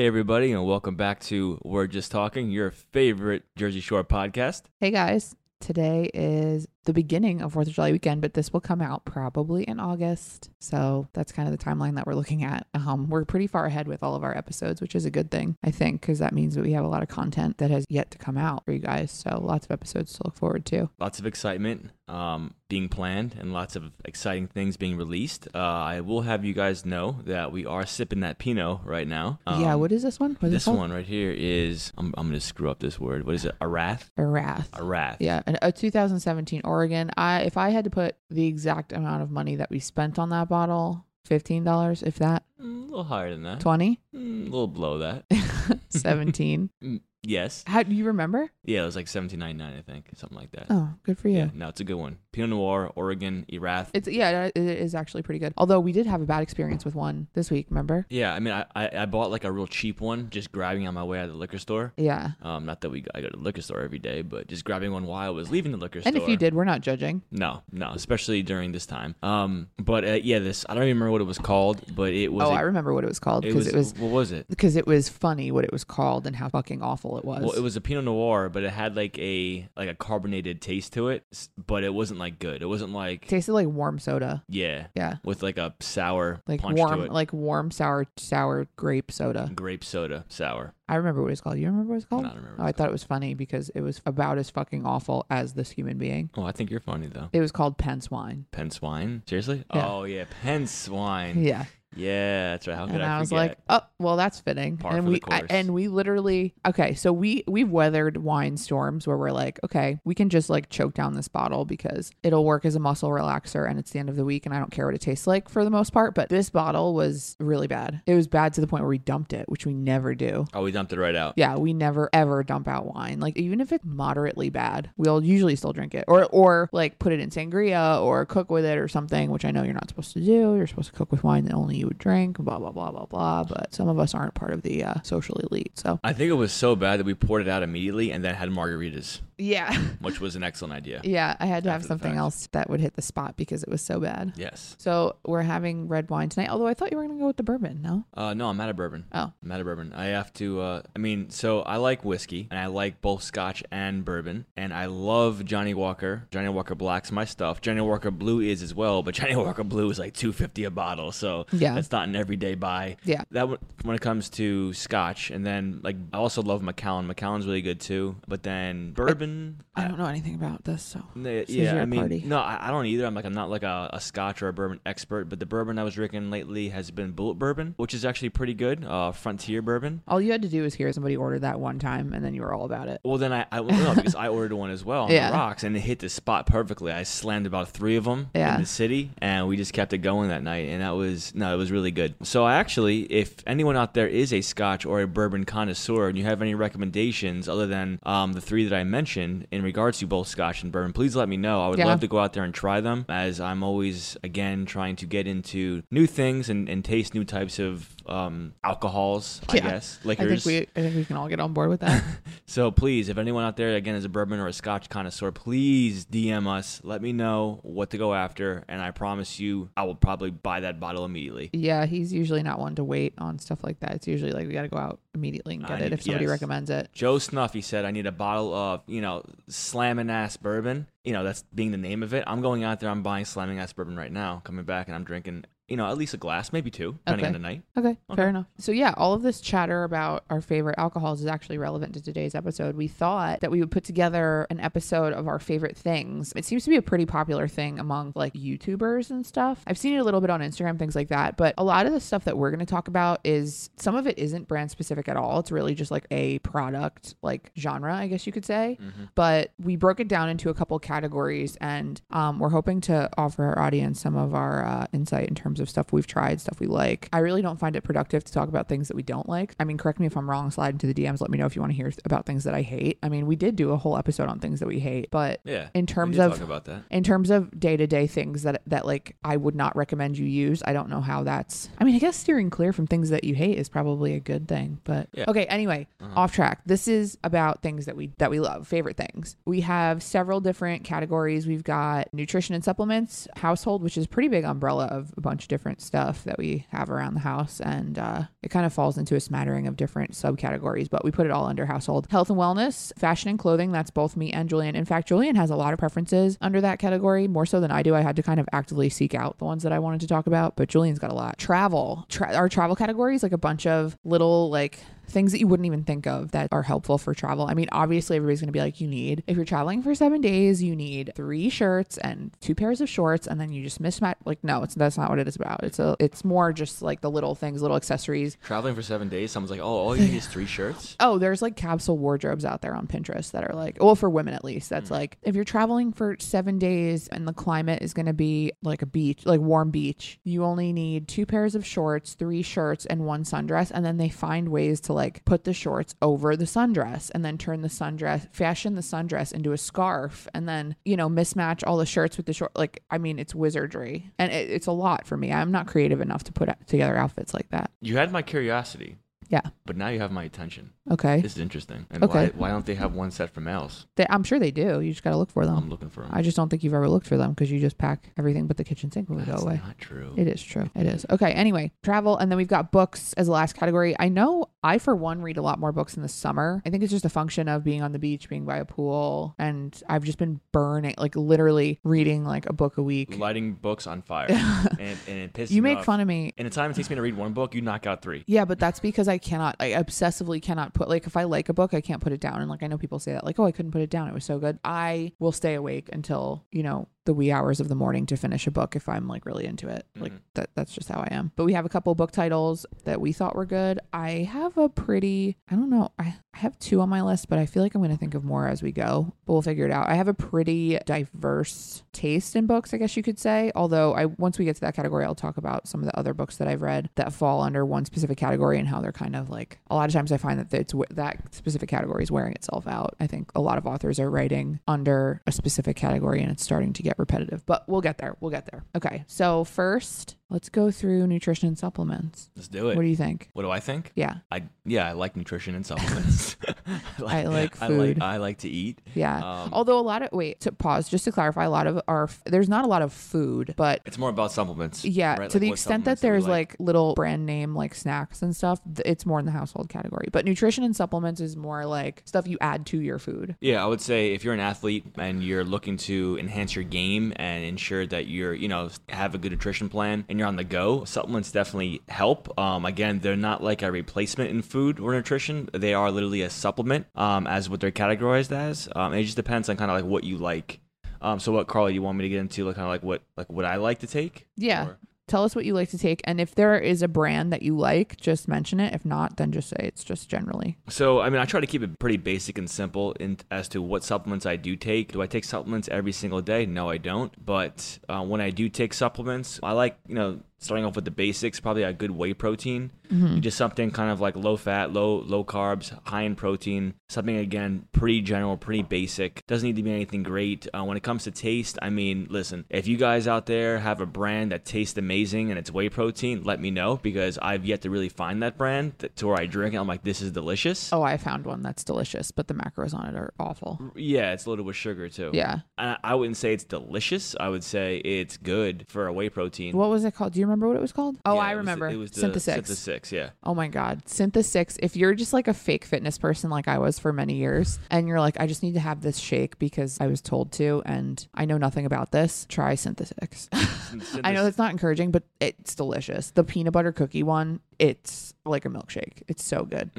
Hey, everybody, and welcome back to We're Just Talking, your favorite Jersey Shore podcast. Hey, guys. Today is the beginning of 4th of July weekend, but this will come out probably in August. So that's kind of the timeline that we're looking at. We're pretty far ahead with all of our episodes, which is a good thing, I think, because that means that we have a lot of content that has yet to come out for you guys. So lots of episodes to look forward to. Lots of excitement being planned and lots of exciting things being released. I will have you guys know that we are sipping that Pinot right now. Yeah, what is this one? This one right here is, I'm going to screw up this word. What is it? Erath? Erath. Erath. Yeah, a 2017 Oregon. If I had to put the exact amount of money that we spent on that bottle, $15, if that. A little higher than that. 20? A little below that. 17. Yes. How do you remember? Yeah, it was like $17.99, I think, something like that. Oh, good for you. Yeah, no, it's a good one. Pinot Noir, Oregon, Erath. It is actually pretty good. Although we did have a bad experience with one this week, remember? Yeah, I mean, I bought like a real cheap one, just grabbing on my way out of the liquor store. Yeah. Not that I go to the liquor store every day, but just grabbing one while I was leaving the liquor store. And if you did, we're not judging. No, especially during this time. This I don't even remember what it was called, but it was. Oh, I remember what it was called because it was. What was it? Because it was funny what it was called and how fucking awful it was. Well, it was a Pinot Noir, but it had like a carbonated taste to it, but it wasn't like good. It wasn't like tasted like warm soda. Yeah. With like a sour like punch warm, to it. Like warm sour grape soda. Grape soda, sour. I remember what it was called. You remember what it was called? No, I don't remember. Oh, I thought it was funny because it was about as fucking awful as this human being. Oh, I think you're funny though. It was called Pence wine. Pence wine? Seriously? Yeah. Oh yeah, Pence wine. Yeah. Yeah, that's right. How could I forget? And I was like, oh, well, that's fitting. And we literally, okay, so we've weathered wine storms where we're like, okay, we can just like choke down this bottle because it'll work as a muscle relaxer and it's the end of the week and I don't care what it tastes like for the most part. But this bottle was really bad. It was bad to the point where we dumped it, which we never do. Oh, we dumped it right out. Yeah, we never ever dump out wine. Like even if it's moderately bad, we'll usually still drink it or like put it in sangria or cook with it or something, which I know you're not supposed to do. You're supposed to cook with wine that only you would drink, blah, blah, blah, blah, blah. But some of us aren't part of the social elite. So I think it was so bad that we poured it out immediately and then had margaritas. Yeah. Which was an excellent idea. Yeah. I had to have something else that would hit the spot because it was so bad. Yes. So we're having red wine tonight, although I thought you were going to go with the bourbon, no? No, I'm out of bourbon. Oh. I'm out of bourbon. I have to, so I like whiskey and I like both scotch and bourbon. And I love Johnny Walker. Johnny Walker Black's my stuff. Johnny Walker Blue is as well, but Johnny Walker Blue is like $2.50 a bottle. So yeah. That's not an everyday buy. Yeah. That when it comes to scotch. And then like I also love Macallan. Macallan's really good too. But then bourbon. I don't know anything about this, so I don't either. I'm not like a scotch or a bourbon expert, but the bourbon I was drinking lately has been Bullet bourbon, which is actually pretty good, frontier bourbon. All you had to do was hear somebody order that one time, and then you were all about it. Well, then because I ordered one as well on the rocks, and it hit the spot perfectly. I slammed about 3 of them in the city, and we just kept it going that night, and it was really good. So actually, if anyone out there is a scotch or a bourbon connoisseur, and you have any recommendations other than the 3 that I mentioned, in regards to both scotch and bourbon, please let me know. I would love to go out there and try them, as I'm always, again, trying to get into new things and taste new types of alcohols, I guess. Liquors. I think we can all get on board with that. So please, if anyone out there, again, is a bourbon or a scotch connoisseur, please DM us. Let me know what to go after, and I promise you I will probably buy that bottle immediately. Yeah, he's usually not one to wait on stuff like that. It's usually like we got to go out immediately and get it if somebody recommends it. Joe Snuffy said, I need a bottle of, slamming ass bourbon. That's being the name of it. I'm going out there, I'm buying slamming ass bourbon right now, coming back, and I'm drinking at least a glass, maybe 2, depending on the night. Okay, fair enough. So yeah, all of this chatter about our favorite alcohols is actually relevant to today's episode. We thought that we would put together an episode of our favorite things. It seems to be a pretty popular thing among like YouTubers and stuff. I've seen it a little bit on Instagram, things like that. But a lot of the stuff that we're going to talk about is, some of it isn't brand specific at all. It's really just like a product, like genre, I guess you could say. Mm-hmm. But we broke it down into a couple categories, and we're hoping to offer our audience some of our insight in terms of stuff we've tried, stuff we like. I really don't find it productive to talk about things that we don't like. I mean, correct me if I'm wrong, slide into the DMs. Let me know if you want to hear about things that I hate. I mean, we did do a whole episode on things that we hate, but in terms of day-to-day things that like I would not recommend you use, I don't know how that's, I mean, I guess steering clear from things that you hate is probably a good thing, but okay. Anyway, off track. This is about things that we love, favorite things. We have several different categories. We've got nutrition and supplements, household, which is a pretty big umbrella of a bunch of different stuff that we have around the house, and it kind of falls into a smattering of different subcategories, but we put it all under household. Health and wellness, fashion and clothing, that's both me and Julian. In fact, Julian has a lot of preferences under that category, more so than I do. I had to kind of actively seek out the ones that I wanted to talk about, but Julian's got a lot. Travel. Our travel category is like a bunch of little like things that you wouldn't even think of that are helpful for travel. I mean, obviously everybody's going to be like, you need, if you're traveling for 7 days, you need 3 shirts and 2 pairs of shorts. And then you just mismatch. Like, no, that's not what it is about. It's more just like the little things, little accessories. Traveling for 7 days. Someone's like, oh, all you need is 3 shirts. Oh, there's like capsule wardrobes out there on Pinterest that are like, well, for women, at least that's like, if you're traveling for 7 days and the climate is going to be like a beach, like warm beach, you only need 2 pairs of shorts, 3 shirts and 1 sundress. And then they find ways to like put the shorts over the sundress and then turn the sundress, fashion the sundress into a scarf, and then, you know, mismatch all the shirts with the short. Like, I mean, it's wizardry, and it's a lot for me. I'm not creative enough to put together outfits like that. You had my curiosity. Yeah. But now you have my attention. Okay. This is interesting. And okay. Why don't they have one set for males? I'm sure they do. You just got to look for them. I'm looking for them. I just don't think you've ever looked for them because you just pack everything but the kitchen sink when we go away. That's not true. It is true. It is. Okay. Anyway, travel. And then we've got books as the last category. I know I, for one, read a lot more books in the summer. I think it's just a function of being on the beach, being by a pool. And I've just been burning, like literally reading like a book a week. Lighting books on fire. and it pisses me off. You make fun of me. In the time it takes me to read one book, you knock out 3. Yeah, but that's because I obsessively cannot put, like, if I like a book, I can't put it down. And like, I know people say that, like, oh, I couldn't put it down, it was so good. I will stay awake until, you know, the wee hours of the morning to finish a book if I'm like really into it. Like that's just how I am. But we have a couple book titles that we thought were good. I have a pretty, I don't know, I have 2 on my list, but I feel like I'm going to think of more as we go, but we'll figure it out. I have a pretty diverse taste in books, I guess you could say. Although once we get to that category, I'll talk about some of the other books that I've read that fall under one specific category and how they're kind of like, a lot of times I find that it's that specific category is wearing itself out. I think a lot of authors are writing under a specific category and it's starting to get repetitive, but we'll get there. We'll get there. Okay. So first, let's go through nutrition and supplements. Let's do it. What do you think? What do I think? Yeah. I like nutrition and supplements. I like food. I like to eat. Yeah. Although to clarify, a lot of there's not a lot of food, but it's more about supplements. Yeah. Right? To the extent that there's like little brand name, like snacks and stuff, it's more in the household category, but nutrition and supplements is more like stuff you add to your food. Yeah. I would say if you're an athlete and you're looking to enhance your game and ensure that you're, you know, have a good nutrition plan and you're on the go, supplements definitely help. Again, they're not like a replacement in food or nutrition. They are literally a supplement, as what they're categorized as. It just depends on kind of like what you like. So what, Carly, you want me to get into, like, kind of like what I like to take? Yeah. Tell us what you like to take. And if there is a brand that you like, just mention it. If not, then just say it's just generally. So, I mean, I try to keep it pretty basic and simple as to what supplements I do take. Do I take supplements every single day? No, I don't. But when I do take supplements, I like, you know, starting off with the basics, probably a good whey protein, just something kind of like low fat, low carbs, high in protein, something again, pretty general, pretty basic. Doesn't need to be anything great. When it comes to taste, I mean, listen, if you guys out there have a brand that tastes amazing and it's whey protein, let me know, because I've yet to really find that brand to where I drink it, I'm like, this is delicious. Oh, I found one that's delicious, but the macros on it are awful. Yeah, it's loaded with sugar too. Yeah. And I wouldn't say it's delicious. I would say it's good for a whey protein. What was it called? Do you remember what it was called? Oh, yeah, I remember. It was the Synthesize, yeah. Oh my God. Synthesize. If you're just like a fake fitness person like I was for many years and you're like, I just need to have this shake because I was told to and I know nothing about this, try Synthesize. I know that's not encouraging, but it's delicious. The peanut butter cookie one, it's like a milkshake. It's so good.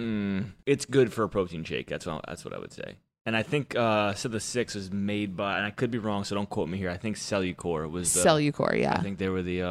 It's good for a protein shake. That's what I would say. And I think Synthesize was made by, and I could be wrong, so don't quote me here. I think Cellucor was the... Cellucor, yeah. I think they were the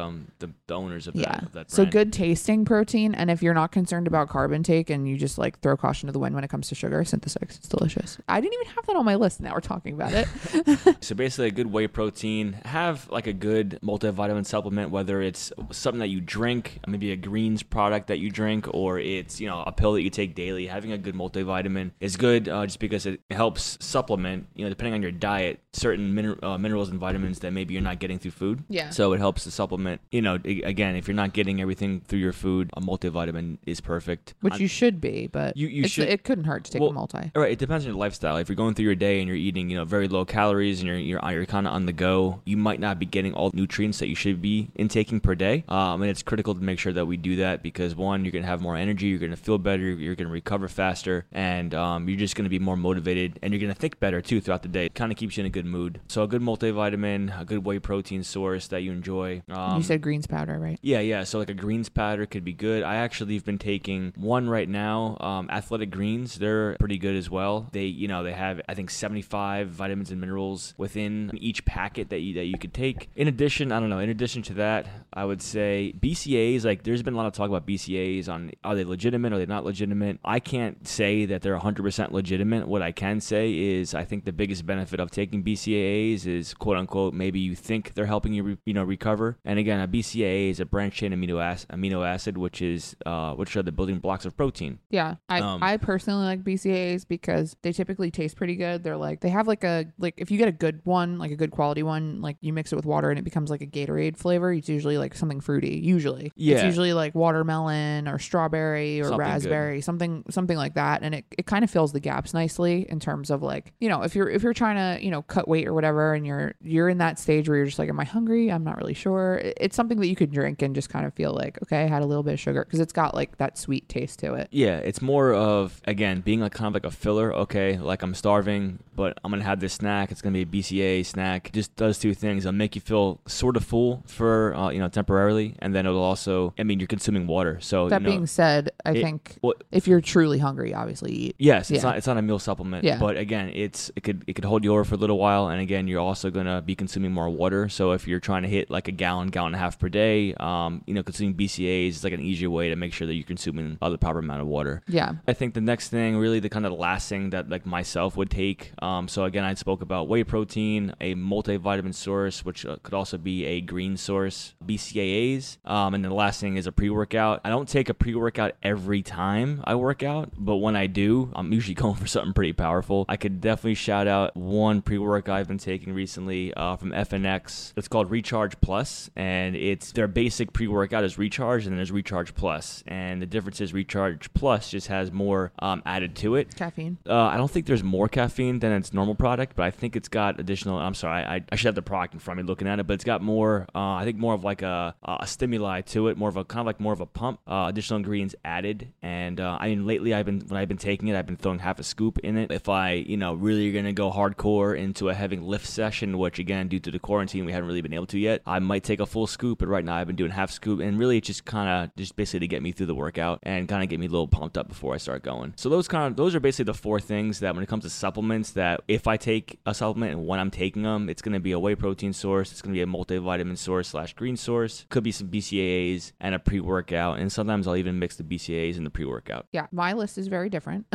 owners of that brand. So good tasting protein, and if you're not concerned about carb intake and you just like throw caution to the wind when it comes to sugar, Synthesize, it's delicious. I didn't even have that on my list. Now we're talking about it. So basically a good whey protein, have like a good multivitamin supplement, whether it's something that you drink, maybe a greens product that you drink, or it's, you know, a pill that you take daily. Having a good multivitamin is good just because it helps helps supplement, you know, depending on your diet, certain minerals and vitamins that maybe you're not getting through food. Yeah. So it helps to supplement, you know, again, if you're not getting everything through your food, a multivitamin is perfect. Which you should be, but it couldn't hurt to take a multi. All right. It depends on your lifestyle. If you're going through your day and you're eating, you know, very low calories and you're kind of on the go, you might not be getting all the nutrients that you should be intaking per day. And it's critical to make sure that we do that because one, you're going to have more energy, you're going to feel better, you're going to recover faster, and you're just going to be more motivated, and you're going to think better too throughout the day. It kind of keeps you in a good mood. So a good multivitamin, a good whey protein source that you enjoy. You said greens powder, right? Yeah. So like a greens powder could be good. I actually have been taking one right now, Athletic Greens. They're pretty good as well. They, you know, they have, I think, 75 vitamins and minerals within each packet that you could take. In addition to that, I would say BCAAs, like there's been a lot of talk about BCAAs on are they legitimate, are they not legitimate? I can't say that they're 100% legitimate. What I can say is I think the biggest benefit of taking BCAAs is, quote unquote, maybe you think they're helping you, recover. And again, a BCAA is a branched chain amino acid, which are the building blocks of protein. Yeah. I personally like BCAAs because they typically taste pretty good. They're like, they have like if you get a good one, like a good quality one, like you mix it with water and it becomes like a Gatorade flavor. It's usually like something fruity. Usually. Yeah. It's usually like watermelon or strawberry or something raspberry, good. something like that. And it kind of fills the gaps nicely in terms of like, you know, if you're trying to, you know, cut weight or whatever, and you're in that stage where you're just like, am I hungry? I'm not really sure. It's something that you could drink and just kind of feel like, okay, I had a little bit of sugar, because it's got like that sweet taste to it. Yeah. It's more of, again, being like kind of like a filler. Okay. Like I'm starving, but I'm going to have this snack. It's going to be a BCAA snack. It just does two things. It'll make you feel sort of full for, temporarily. And then it'll also, I mean, you're consuming water. So that being said, I think if you're truly hungry, obviously eat. Yes. It's not a meal supplement, but again, it could hold you over for a little while. And again, you're also going to be consuming more water. So if you're trying to hit like a gallon and a half per day, consuming BCAAs is like an easier way to make sure that you're consuming the proper amount of water. Yeah. I think the next thing, really the kind of last thing that like myself would take. So again, I spoke about whey protein, a multivitamin source, which could also be a green source, BCAAs. And the last thing is a pre-workout. I don't take a pre-workout every time I work out, but when I do, I'm usually going for something pretty powerful. I could definitely shout out one pre-workout I've been taking recently from FNX. It's called Recharge Plus, and it's their basic pre-workout is Recharge, and then there's Recharge Plus. And the difference is Recharge Plus just has more added to it. Caffeine. I don't think there's more caffeine than its normal product, but I think it's got additional, I'm sorry, I should have the product in front of me looking at it, but it's got more, I think more of like a stimuli to it, more of a kind of like more of a pump, additional ingredients added. And I mean, lately when I've been taking it, I've been throwing half a scoop in it. If I, really are going to go hardcore into a heavy lift session, which again, due to the quarantine, we haven't really been able to yet, I might take a full scoop, but right now I've been doing half scoop, and really it's just kind of just basically to get me through the workout and kind of get me a little pumped up before I start going. So those are basically the four things that when it comes to supplements, that if I take a supplement and when I'm taking them, it's going to be a whey protein source, it's going to be a multivitamin source / green source, could be some BCAAs and a pre-workout, and sometimes I'll even mix the BCAAs and the pre-workout. Yeah, my list is very different.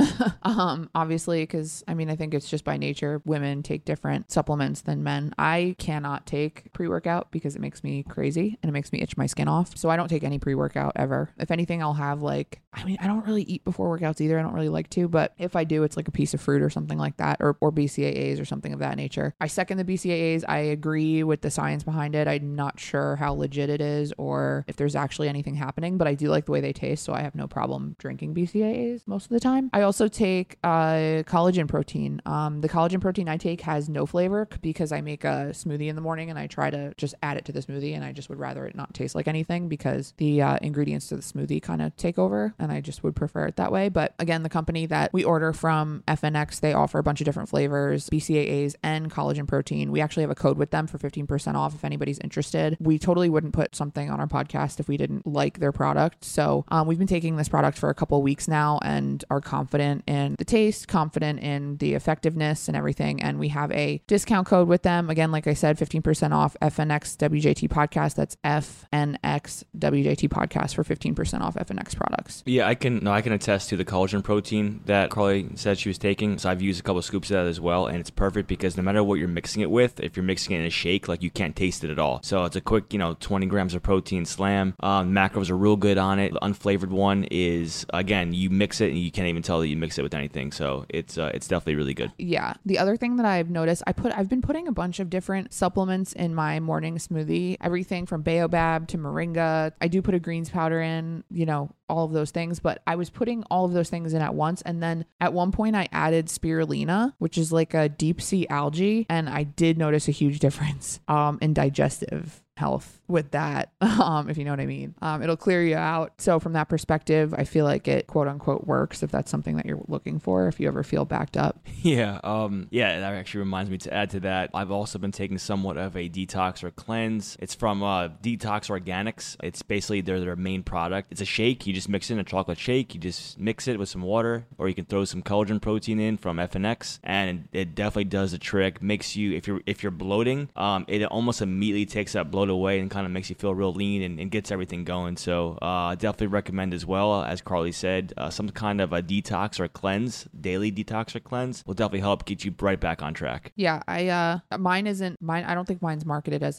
Obviously, because I mean, I think it's just by nature women take different supplements than men. I cannot take pre-workout because it makes me crazy and it makes me itch my skin off. So I don't take any pre-workout ever. If anything, I'll have like, I mean, I don't really eat before workouts either. I don't really like to, but if I do, it's like a piece of fruit or something like that, or BCAAs or something of that nature. I second the BCAAs. I agree with the science behind it. I'm not sure how legit it is or if there's actually anything happening, but I do like the way they taste. So I have no problem drinking BCAAs most of the time. I also take collagen protein. The collagen protein I take has no flavor because I make a smoothie in the morning and I try to just add it to the smoothie, and I just would rather it not taste like anything because the ingredients to the smoothie kind of take over, and I just would prefer it that way. But again, the company that we order from, FNX, they offer a bunch of different flavors, BCAAs and collagen protein. We actually have a code with them for 15% off if anybody's interested. We totally wouldn't put something on our podcast if we didn't like their product. So we've been taking this product for a couple of weeks now and are confident in the taste, confident in the effectiveness and everything. And we have a discount code with them. Again, like I said, 15% off FNX WJT podcast. That's FNX WJT podcast for 15% off FNX products. Yeah, I can attest to the collagen protein that Carly said she was taking. So I've used a couple of scoops of that as well, and it's perfect because no matter what you're mixing it with, if you're mixing it in a shake, like you can't taste it at all. So it's a quick, 20 grams of protein slam. Macros are real good on it. The unflavored one is, again, you mix it and you can't even tell that you mix it with anything. So it's definitely really good. Yeah. The other thing that I've noticed, I've been putting a bunch of different supplements in my morning smoothie, everything from baobab to moringa. I do put a greens powder in, you know, all of those things, but I was putting all of those things in at once. And then at one point I added spirulina, which is like a deep sea algae. And I did notice a huge difference in digestive health with that, if you know what I mean. It'll clear you out. So from that perspective, I feel like it quote unquote works if that's something that you're looking for, if you ever feel backed up. Yeah. Yeah, that actually reminds me to add to that. I've also been taking somewhat of a detox or cleanse. It's from Detox Organics. It's basically their main product. It's a shake. You just mix in a chocolate shake. You just mix it with some water, or you can throw some collagen protein in from FNX, and it definitely does the trick. Makes you, if you're bloating, it almost immediately takes that bloat away and kind of makes you feel real lean and gets everything going. So definitely recommend as well, as Carly said, some kind of a detox or a cleanse, daily detox or cleanse will definitely help get you right back on track. Yeah, mine isn't. I don't think mine's marketed as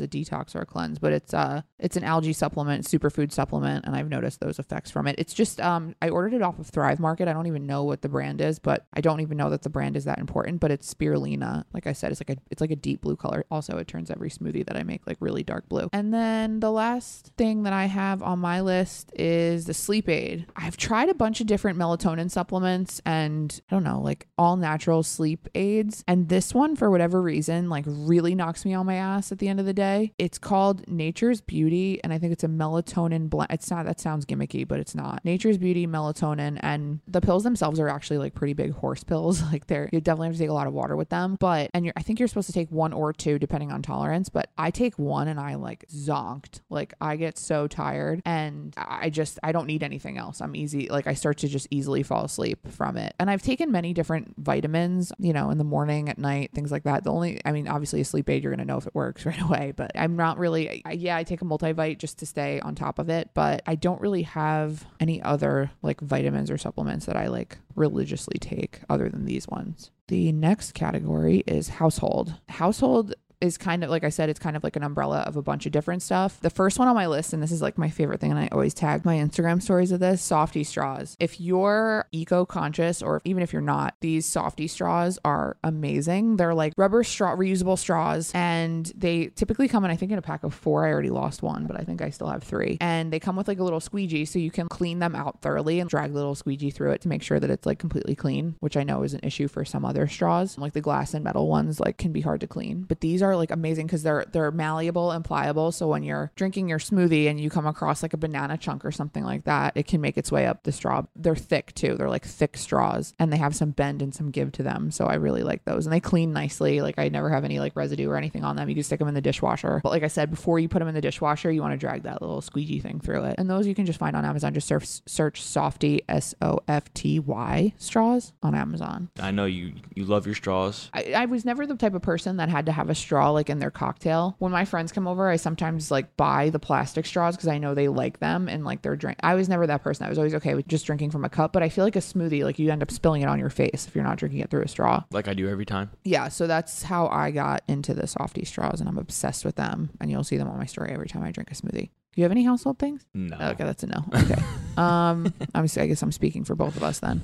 a detox or a cleanse, but it's an algae supplement, superfood supplement, and I've noticed those effects from it. It's just I ordered it off of Thrive Market. I don't even know what the brand is, but I don't even know that the brand is that important. But it's spirulina. Like I said, it's like a deep blue color. Also, it turns every smoothie that I make like really dark blue. And then the last thing that I have on my list is the sleep aid. I've tried a bunch of different melatonin supplements and I don't know, like all natural sleep aids. And this one, for whatever reason, like really knocks me on my ass at the end of the day. It's called Nature's Beauty, and I think it's a melatonin blend. It's not, that sounds gimmicky, but it's not. Nature's Beauty melatonin, and the pills themselves are actually like pretty big horse pills. Like you definitely have to take a lot of water with them, but, and I think you're supposed to take one or two depending on tolerance, but I take one and I like zonked. Like I get so tired and I don't need anything else. I'm easy. Like I start to just easily fall asleep from it. And I've taken many different vitamins, you know, in the morning, at night, things like that. Obviously a sleep aid, you're going to know if it works right away, but I'm not really, I take a multivite just to stay on top of it, but I don't really have any other like vitamins or supplements that I like religiously take other than these ones. The next category is household. Household is kind of, like I said, it's kind of like an umbrella of a bunch of different stuff. The first one on my list, and this is like my favorite thing, and I always tag my Instagram stories of this, Softy straws. If you're eco-conscious, or even if you're not, these Softy straws are amazing. They're like rubber straw, reusable straws, and they typically come in, I think, in a pack of 4. I already lost one, but I think I still have 3. And they come with like a little squeegee, so you can clean them out thoroughly and drag the little squeegee through it to make sure that it's like completely clean, which I know is an issue for some other straws. Like the glass and metal ones like can be hard to clean, but these are like amazing because they're malleable and pliable. So when you're drinking your smoothie and you come across like a banana chunk or something like that, it can make its way up the straw. They're thick too. They're like thick straws and they have some bend and some give to them. So I really like those and they clean nicely. Like I never have any like residue or anything on them. You can stick them in the dishwasher. But like I said, before you put them in the dishwasher, you want to drag that little squeegee thing through it. And those you can just find on Amazon. Just search Softy, Softy straws on Amazon. I know you love your straws. I was never the type of person that had to have a straw like in their cocktail. When my friends come over, I sometimes like buy the plastic straws because I know they like them and like their drink. I was never that person. I was always okay with just drinking from a cup, but I feel like a smoothie, like you end up spilling it on your face if you're not drinking it through a straw. Like I do every time. Yeah. So that's how I got into the Softy straws and I'm obsessed with them and you'll see them on my story every time I drink a smoothie. Do you have any household things? No. Okay, that's a no. Okay. I guess I'm speaking for both of us then.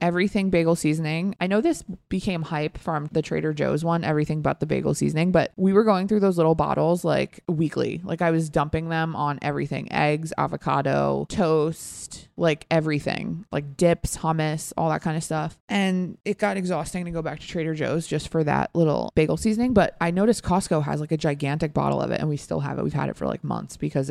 Everything bagel seasoning. I know this became hype from the Trader Joe's one, everything but the bagel seasoning, but we were going through those little bottles like weekly. Like I was dumping them on everything, eggs, avocado, toast, like everything, like dips, hummus, all that kind of stuff. And it got exhausting to go back to Trader Joe's just for that little bagel seasoning. But I noticed Costco has like a gigantic bottle of it and we still have it. We've had it for like months because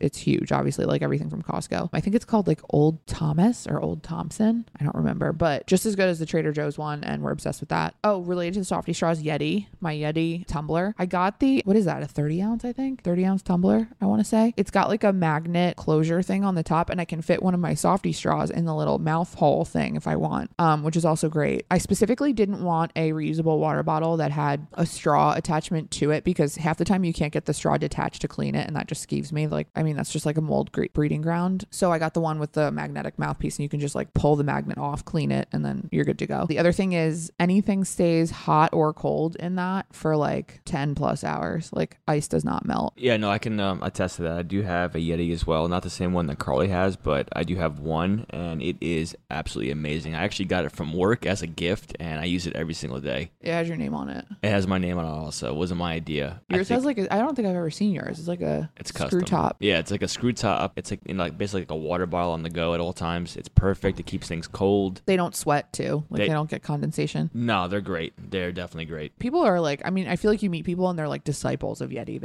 it's huge, obviously, like everything from Costco. I think it's called like Old Thomas or Old Thompson. I don't remember, but just as good as the Trader Joe's one. And we're obsessed with that. Oh, related to the Softy straws, Yeti, my Yeti tumbler. I got the, what is that? A 30 ounce, I think 30 ounce tumbler. I want to say it's got like a magnet closure thing on the top and I can fit one of my Softy straws in the little mouth hole thing if I want, which is also great. I specifically didn't want a reusable water bottle that had a straw attachment to it because half the time you can't get the straw detached to clean it. And that just skeeves me. money. Like, I mean, that's just like a mold breeding ground. So I got the one with the magnetic mouthpiece, and you can just like pull the magnet off, clean it, and then you're good to go. The other thing is anything stays hot or cold in that for like 10 plus hours. Like ice does not melt. Yeah, no, I can attest to that. I do have a Yeti as well. Not the same one that Carly has, but I do have one, and it is absolutely amazing. I actually got it from work as a gift, and I use it every single day. It has your name on it. It has my name on it also. It wasn't my idea. Yours has like, I don't think I've ever seen yours. It's like a screw top. Yeah, it's like a screw top. It's like, you know, like basically like a water bottle on the go at all times. It's perfect. It keeps things cold. They don't sweat too. Like they don't get condensation. No, they're great. They're definitely great. People are like, I mean, I feel like you meet people and they're like disciples of Yeti.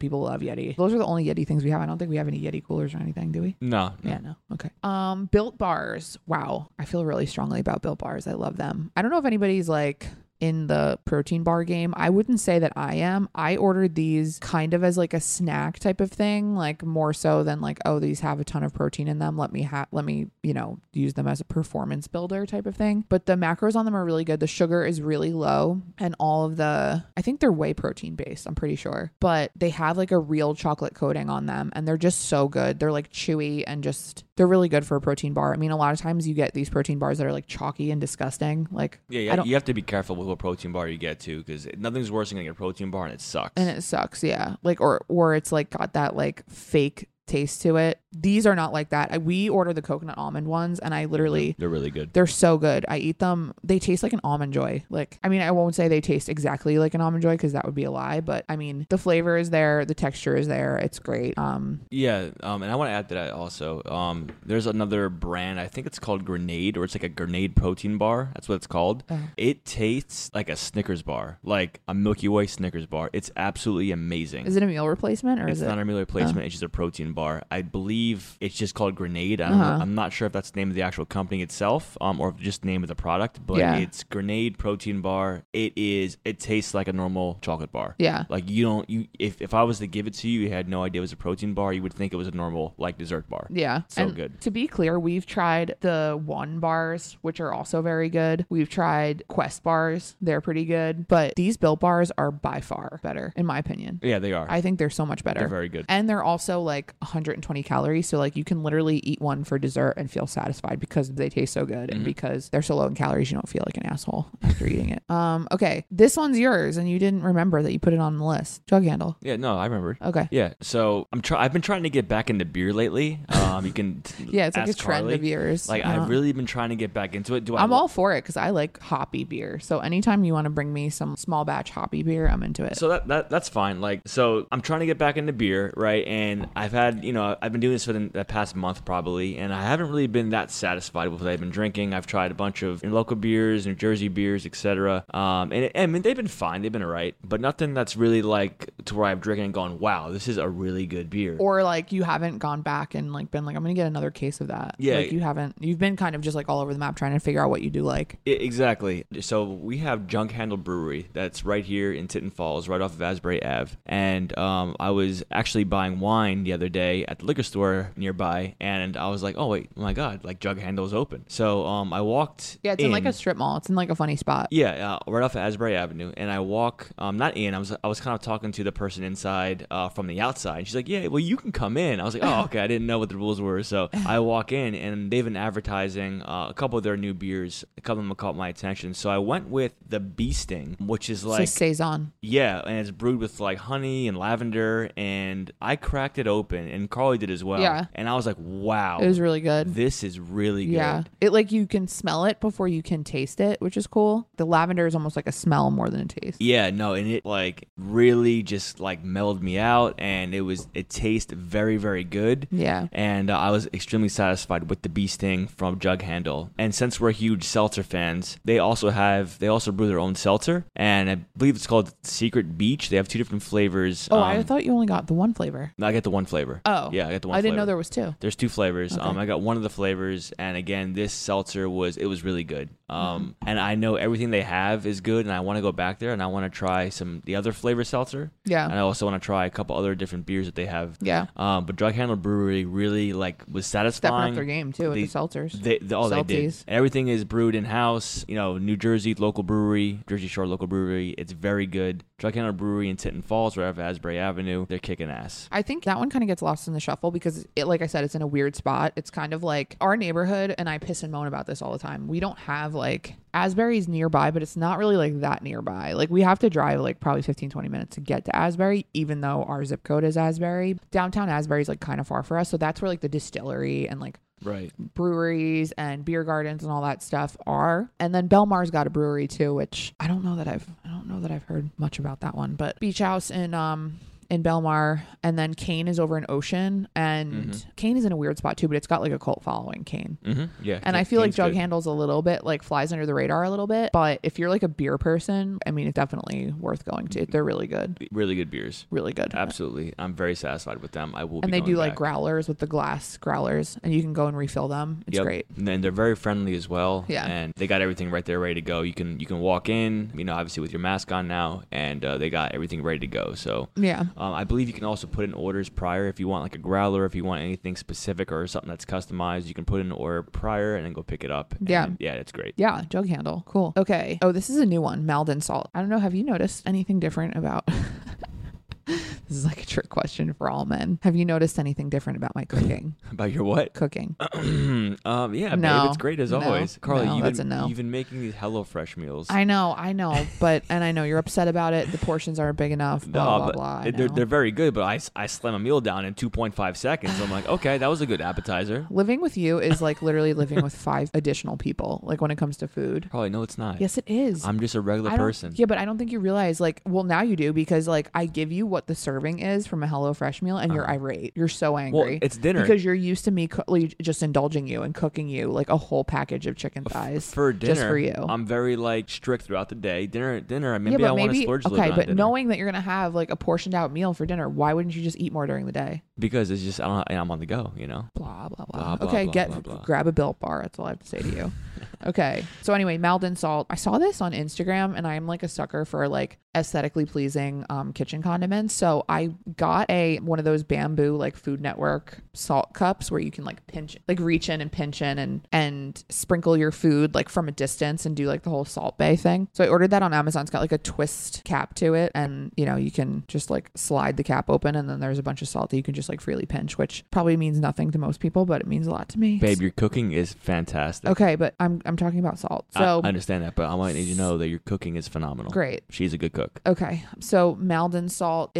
People love Yeti. Those are the only Yeti things we have. I don't think we have any Yeti coolers or anything, do we? No. Yeah, no. Okay. Built Bars. Wow. I feel really strongly about Built Bars. I love them. I don't know if anybody's like in the protein bar game. I wouldn't say that I am. I ordered these kind of as like a snack type of thing, like more so than like, oh, these have a ton of protein in them. Let me, you know, use them as a performance builder type of thing. But the macros on them are really good. The sugar is really low, and all of the, I think they're whey protein based, I'm pretty sure, but they have like a real chocolate coating on them, and they're just so good. They're like chewy and just, they're really good for a protein bar. I mean, a lot of times you get these protein bars that are like chalky and disgusting. Like, yeah, you have to be careful with what protein bar you get too, because nothing's worse than getting a protein bar and it sucks. Yeah. Like, or it's like got that like fake taste to it. These are not like that. We order the coconut almond ones, and I literally, they're really good. They're so good. I eat them. They taste like an Almond Joy. Like, I mean, I won't say they taste exactly like an Almond Joy, because that would be a lie, but I mean, the flavor is there, the texture is there. It's great. And I want to add to that also. There's another brand, I think it's called Grenade, or it's like a Grenade protein bar. That's what it's called. It tastes like a Snickers bar, like a Milky Way Snickers bar. It's absolutely amazing. Is it a meal replacement, or it's not a meal replacement? It's just a protein bar. I believe it's just called Grenade. I don't know. I'm not sure if that's the name of the actual company itself, or just the name of the product, but it's Grenade protein bar. It tastes like a normal chocolate bar. Yeah. Like if I was to give it to you, you had no idea it was a protein bar. You would think it was a normal like dessert bar. Yeah. So good. To be clear, we've tried the One bars, which are also very good. We've tried Quest bars. They're pretty good, but these Built Bars are by far better in my opinion. Yeah, they are. I think they're so much better. They're very good. And they're also like 120 calories, so like you can literally eat one for dessert and feel satisfied because they taste so good, and because they're so low in calories you don't feel like an asshole after eating it. Okay, this one's yours, and you didn't remember that you put it on the list. Jug Handle. Yeah, no, I remembered. Okay. Yeah, so I've been trying to get back into beer lately. You can yeah, it's like a trend Carly. Of yours. Like I've really been trying to get back into it. I'm all for it, because I like hoppy beer, so anytime you want to bring me some small batch hoppy beer, I'm into it. So that's fine. Like, so I'm trying to get back into beer, right? And I've had, you know, I've been doing this for the past month probably, and I haven't really been that satisfied with what I've been drinking. I've tried a bunch of local beers, New Jersey beers, etc. And they've been fine, they've been alright, but nothing that's really like to where I've drinking and gone, wow, this is a really good beer. Or like you haven't gone back and like been like, I'm gonna get another case of that. Yeah. Like you've been kind of just like all over the map trying to figure out what you do like. Exactly. So we have Jug Handle Brewery that's right here in Tinton Falls, right off of Asbury Ave, and I was actually buying wine the other day at the liquor store nearby, and I was like, oh wait, oh my god, like Jug Handle is open. So I walked it's in like a strip mall. It's in like a funny spot. Yeah, right off of Asbury Avenue. And I walk not in, I was kind of talking to the person inside from the outside, and she's like, yeah, well you can come in. I was like, oh okay, I didn't know what the rules were. So I walk in, and they've been advertising a couple of their new beers. A couple of them caught my attention, so I went with the Bee Sting, which is like Saison. Yeah, and it's brewed with like honey and lavender, and I cracked it open, and Carly did as well. Yeah. And I was like, wow, it was really good. This is really good. Yeah. It like you can smell it before you can taste it, which is cool. The lavender is almost like a smell more than a taste. Yeah, no, and it like really just like mellowed me out, and it tastes very, very good. Yeah. And I was extremely satisfied with the Bee Sting from Jug Handle. And since we're huge seltzer fans, they also brew their own seltzer, and I believe it's called Secret Beach. They have two different flavors. Oh, I thought you only got the one flavor. No, I get the one flavor. Oh. Yeah, I got the one flavor. didn't know there was two. There's two flavors. Okay. I got one of the flavors, and again, this seltzer was really good. And I know everything they have is good, and I want to go back there, and I want to try the other flavor seltzer. Yeah. And I also want to try a couple other different beers that they have. Yeah. But Jug Handle Brewery really was satisfying. Stepping up their game too with the seltzers. They did. Everything is brewed in house. You know, New Jersey local brewery, Jersey Shore local brewery. It's very good. Jug Handle Brewery in Tinton Falls, right off Asbury Avenue. They're kicking ass. I think that one kind of gets lost in the shuffle because, like I said, it's in a weird spot. It's kind of like our neighborhood, and I piss and moan about this all the time. We don't have Asbury's nearby, but it's not really that nearby. We have to drive probably 15-20 minutes to get to Asbury, even though our zip code is Asbury. Downtown Asbury is kind of far for us. So that's where the distillery and right breweries and beer gardens and all that stuff are. And then Belmar's got a brewery too, which I don't know that I've heard much about that one, but Beach House in Belmar, and then Kane is over in Ocean, and Kane is in a weird spot too, but it's got a cult following, Kane. Yeah. And I feel Kane's Jug Handle's a little bit flies under the radar a little bit, but if you're a beer person, I mean, it's definitely worth going to. They're really good. Really good beers. Really good. Absolutely. I'm very satisfied with them. I will be. And they do back. Growlers with the glass growlers, and you can go and refill them. It's great. And they're very friendly as well. Yeah. And they got everything right there ready to go. You can walk in, obviously with your mask on now, and they got everything ready to go. So yeah. I believe you can also put in orders prior if you want a growler, if you want anything specific or something that's customized, you can put in an order prior and then go pick it up. Yeah. Yeah, it's great. Yeah. Jug Handle. Cool. Okay. Oh, this is a new one. Maldon Salt. I don't know. Have you noticed anything different about... This is a trick question for all men. Have you noticed anything different about my cooking? About your what? Cooking. Yeah, no, babe, it's great as always. Carly, no, you've been making these HelloFresh meals. I know, and I know you're upset about it. The portions aren't big enough, blah, blah, blah. They're very good, but I slam a meal down in 2.5 seconds. I'm okay, that was a good appetizer. Living with you is literally living with 5 additional people, when it comes to food. Carly, no, it's not. Yes, it is. I'm just a regular person. Yeah, but I don't think you realize, well, now you do, because, I give you what the serving is from a HelloFresh meal, and you're irate. You're so angry. Well, it's dinner. Because you're used to me just indulging you and cooking you a whole package of chicken thighs for dinner. Just for you. I'm very strict throughout the day. Dinner. Maybe I want to splurge a little bit. Okay, but knowing that you're gonna have a portioned out meal for dinner, why wouldn't you just eat more during the day? Because it's just I'm on the go. Blah blah blah. Okay, grab a Built Bar. That's all I have to say to you. Okay. So anyway, Maldon Salt. I saw this on Instagram, and I'm a sucker for aesthetically pleasing kitchen condiments. So I got one of those bamboo Food Network salt cups where you can reach in and pinch in and sprinkle your food from a distance and do the whole salt bay thing. So I ordered that on Amazon. It's got a twist cap to it, and you can just slide the cap open, and then there's a bunch of salt that you can just freely pinch, which probably means nothing to most people, but it means a lot to me. Babe, your cooking is fantastic. Okay, but I'm talking about salt. So I understand that, but I might need to know that your cooking is phenomenal. Great. She's a good cook. Okay, so Maldon Salt,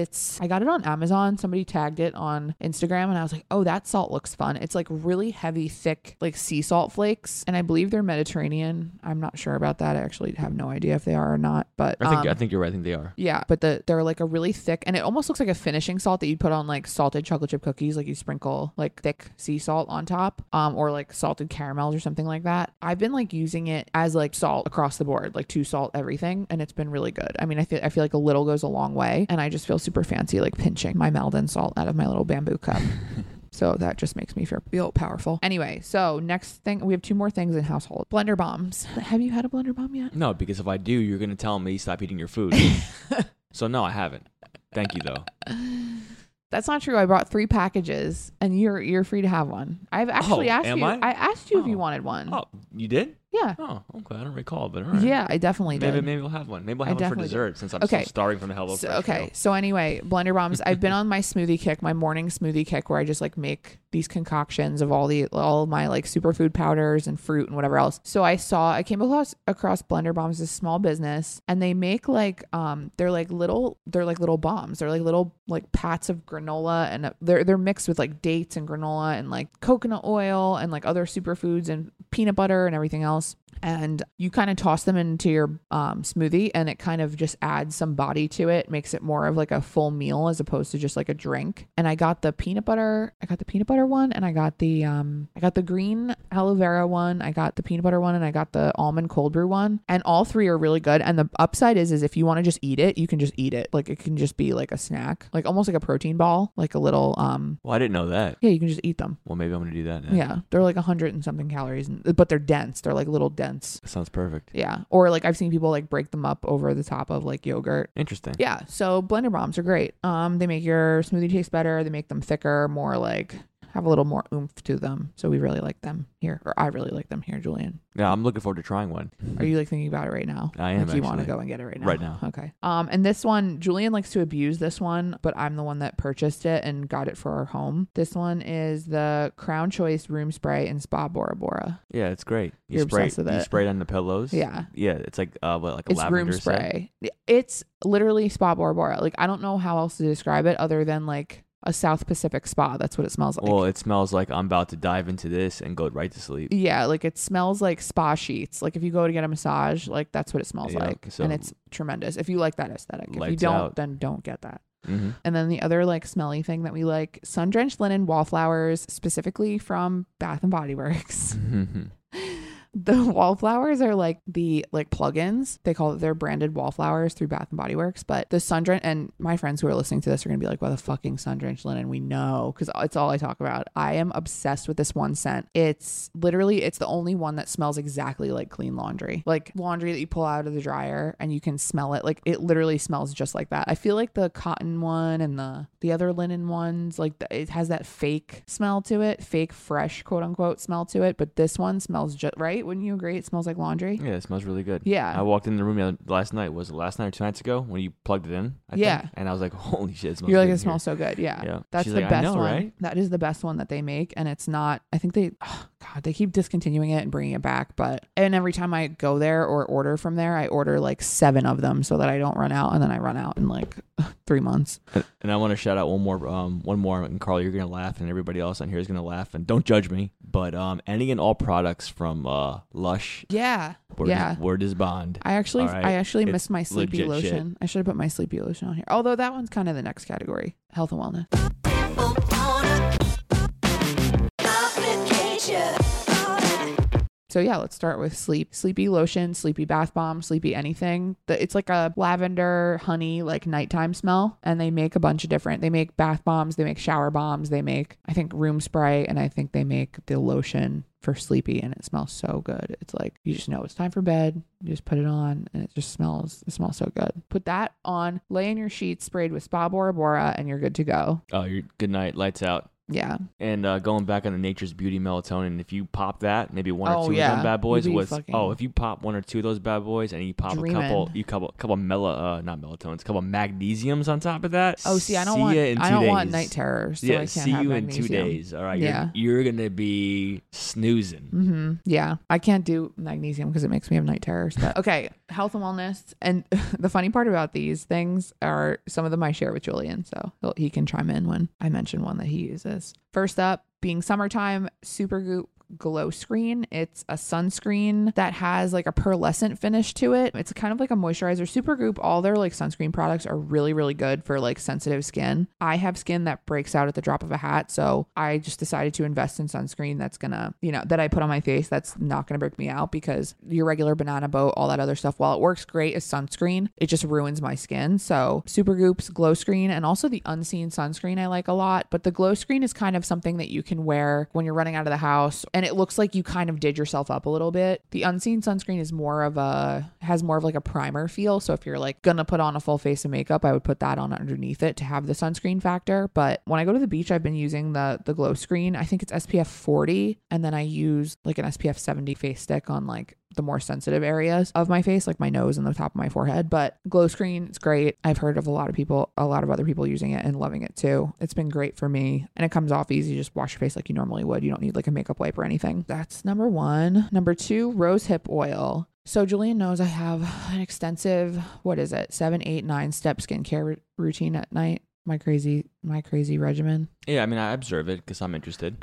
I got it on Amazon. Somebody tagged it on Instagram, and I was oh, that salt looks fun. It's really heavy, thick, sea salt flakes, and I believe they're Mediterranean. I'm not sure about that. I actually have no idea if they are or not, but I think you're right. I think they are. Yeah, but they're a really thick, and it almost looks like a finishing salt that you put on salted chocolate chip cookies. You sprinkle thick sea salt on top, or salted caramels or something like that. I've been using it as salt across the board, to salt everything, and it's been really good. I mean, I feel a little goes a long way, and I just feel super fancy pinching my Maldon Salt out of my little bamboo cup. So that just makes me feel powerful. Anyway, so next thing, we have 2 more things in household. Blender bombs. Have you had a blender bomb yet? No, because if I do, you're going to tell me stop eating your food. So no, I haven't. Thank you though. That's not true. I brought 3 packages, and you're free to have one. I've actually asked you. I asked you if you wanted one. Oh, you did? Yeah. Oh, okay. I don't recall, but all right. Yeah, I definitely did. Maybe we'll have one. Maybe we'll have one for dessert since I'm still starving from the HelloFresh. So anyway, blender bombs. I've been on my smoothie kick, my morning smoothie kick, where I just make these concoctions of all of my superfood powders and fruit and whatever else. So I came across Blender Bombs, this small business, and they make they're little bombs. They're little pats of granola, and they're mixed with dates and granola and coconut oil and other superfoods and peanut butter and everything else. and you kind of toss them into your smoothie, and it kind of just adds some body to it, makes it more of like a full meal as opposed to just like a drink. And I got the peanut butter, one, and I got the green aloe vera one, I got the peanut butter one, and I got the almond cold brew one. And all three are really good. And the upside is if you want to just eat it, you can just eat it. Like it can just be like a snack, like almost like a protein ball, like a little. Well, I didn't know that. Yeah, you can just eat them. Well, maybe I'm gonna do that now. Yeah, they're like 100 and something calories, but they're dense. They're like little dense. That sounds perfect. Yeah, or like I've seen people like break them up over the top of like yogurt. Interesting. Yeah, so blender bombs are great. They make your smoothie taste better. They make them thicker, more like. Have a little more oomph to them. So we really like them here. Or I really like them here, Julian. Yeah, I'm looking forward to trying one. Are you like thinking about it right now? I am. Like, you want to go and get it right now? Right now. Okay. And this one, Julian likes to abuse this one, but I'm the one that purchased it and got it for our home. This one is the Crown Choice Room Spray and Spa Bora Bora. Yeah, it's great. You're obsessed with it. You spray it on the pillows. Yeah. Yeah, it's like like a it's lavender room spray. It's literally Spa Bora Bora. Like I don't know how else to describe it other than like. A South Pacific spa. That's what it smells like. Well, it smells like I'm about to dive into this and go right to sleep. Yeah, like it smells like spa sheets. Like if you go to get a massage, like that's what it smells like. So and it's tremendous. If you like that aesthetic. If you don't, then don't get that. Mm-hmm. And then the other like smelly thing that we like, sun-drenched linen wallflowers, specifically from Bath and Body Works. The wallflowers are like the plugins. They call it their branded wallflowers through Bath and Body Works. But the sun-drenched, and my friends who are listening to this are going to be like, well, the fucking sun-drenched linen. We know because it's all I talk about. I am obsessed with this one scent. It's literally, it's the only one that smells exactly like clean laundry. Like laundry that you pull out of the dryer and you can smell it. Like it literally smells just like that. I feel like the cotton one and the other linen ones, like it has that fake smell to it. Fake fresh, quote unquote, smell to it. But this one smells just right. Wouldn't you agree? It smells like laundry. Yeah, it smells really good. Yeah. I walked in the room last night. Was it last night or 2 nights ago when you plugged it in? I think. And I was like, holy shit, it smells good. You're like, it smells so good. Yeah. That's the best one. Right? That is the best one that they make. And it's not, I think they, they keep discontinuing it and bringing it back. And every time I go there or order from there, I order like 7 of them so that I don't run out. And then I run out in like 3 months. And I want to shout out one more. And Carl, you're going to laugh and everybody else on here is going to laugh. And don't judge me. But any and all products from Lush. Yeah. Word is bond. I actually missed my sleepy lotion. Shit. I should have put my sleepy lotion on here. Although that one's kind of the next category. Health and wellness. So yeah, let's start with sleep. Sleepy lotion, sleepy bath bomb, sleepy anything. It's like a lavender, honey, like nighttime smell. And they make a bunch of different. They make bath bombs. They make shower bombs. They make, I think, room spray. And I think they make the lotion for sleepy. And it smells so good. It's like, you just know it's time for bed. You just put it on and it just smells so good. Put that on, lay in your sheets, sprayed with Spa Bora Bora, and you're good to go. Oh, you're good night. Lights out. Yeah. And going back on the Nature's Beauty melatonin, if you pop that, maybe one or two of them bad boys if you pop 1 or 2 of those bad boys and you pop a couple magnesiums on top of that. Oh, see, I don't want night terrors. So yeah, I can't see you in 2 days. All right. Yeah. You're going to be snoozing. Mm-hmm. Yeah. I can't do magnesium because it makes me have night terrors. But okay. Health and wellness. And the funny part about these things are some of them I share with Julian. So he can chime in when I mention one that he uses. First up, being summertime, Supergoop Glow Screen. It's a sunscreen that has like a pearlescent finish to it. It's kind of like a moisturizer. Supergoop, all their like sunscreen products are really, really good for like sensitive skin. I have skin that breaks out at the drop of a hat. So I just decided to invest in sunscreen that's gonna, that I put on my face that's not gonna break me out, because your regular banana boat, all that other stuff, while it works great as sunscreen, it just ruins my skin. So Supergoop's Glow Screen, and also the Unseen sunscreen I like a lot, but the Glow Screen is kind of something that you can wear when you're running out of the house. And it looks like you kind of did yourself up a little bit. The Unseen sunscreen is has more of like a primer feel. So if you're like gonna put on a full face of makeup, I would put that on underneath it to have the sunscreen factor. But when I go to the beach, I've been using the Glow Screen. I think it's SPF 40. And then I use like an SPF 70 face stick on like the more sensitive areas of my face, like my nose and the top of my forehead. But Glow Screen, it's great. I've heard of a lot of other people using it and loving it too. It's been great for me, and it comes off easy. Just wash your face like you normally would. You don't need like a makeup wipe or anything. That's number one. Number two, rose hip oil. So Julian knows I have an extensive, 7, 8, 9 step skincare routine at night. My crazy regimen. Yeah, I mean, I observe it because I'm interested.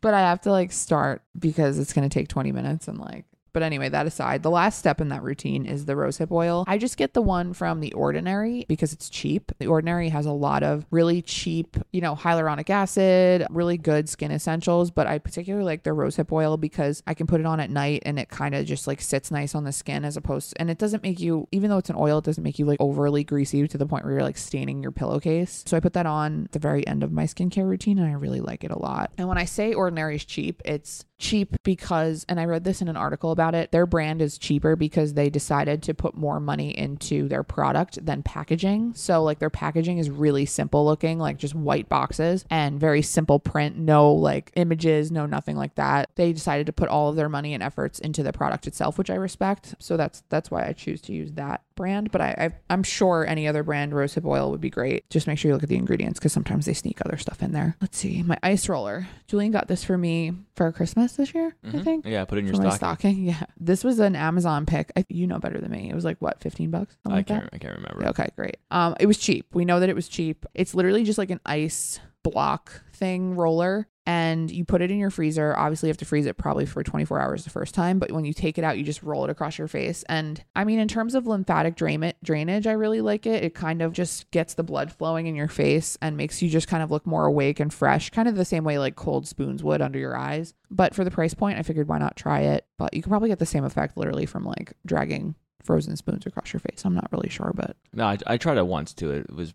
But I have to like start because it's going to take 20 minutes and like. But anyway, that aside, the last step in that routine is the rosehip oil. I just get the one from The Ordinary because it's cheap. The Ordinary has a lot of really cheap, you know, hyaluronic acid, really good skin essentials. But I particularly like their rosehip oil because I can put it on at night and it kind of just like sits nice on the skin as opposed to, and it doesn't make you, even though it's an oil, it doesn't make you like overly greasy to the point where you're like staining your pillowcase. So I put that on at the very end of my skincare routine and I really like it a lot. And when I say Ordinary's cheap, it's cheap because, and I read this in an article about it, their brand is cheaper because they decided to put more money into their product than packaging. So like their packaging is really simple looking, like just white boxes and very simple print, no like images, no nothing like that. They decided to put all of their money and efforts into the product itself, which I respect. So that's why I choose to use that brand. But I'm sure any other brand rosehip oil would be great. Just make sure you look at the ingredients because sometimes they sneak other stuff in there. Let's see, my ice roller. Julian got this for me for Christmas this year, I think. Yeah, put it in your stocking. Yeah, this was an Amazon pick. You know better than me. It was like what, $15? I can't remember. Okay, great. It was cheap. We know that it was cheap. It's literally just like an ice block thing roller. And you put it in your freezer. Obviously, you have to freeze it probably for 24 hours the first time. But when you take it out, you just roll it across your face. And I mean, in terms of lymphatic drainage, I really like it. It kind of just gets the blood flowing in your face and makes you just kind of look more awake and fresh. Kind of the same way like cold spoons would under your eyes. But for the price point, I figured why not try it? But you can probably get the same effect literally from like dragging frozen spoons across your face. I'm not really sure, but no, I tried it once too. It was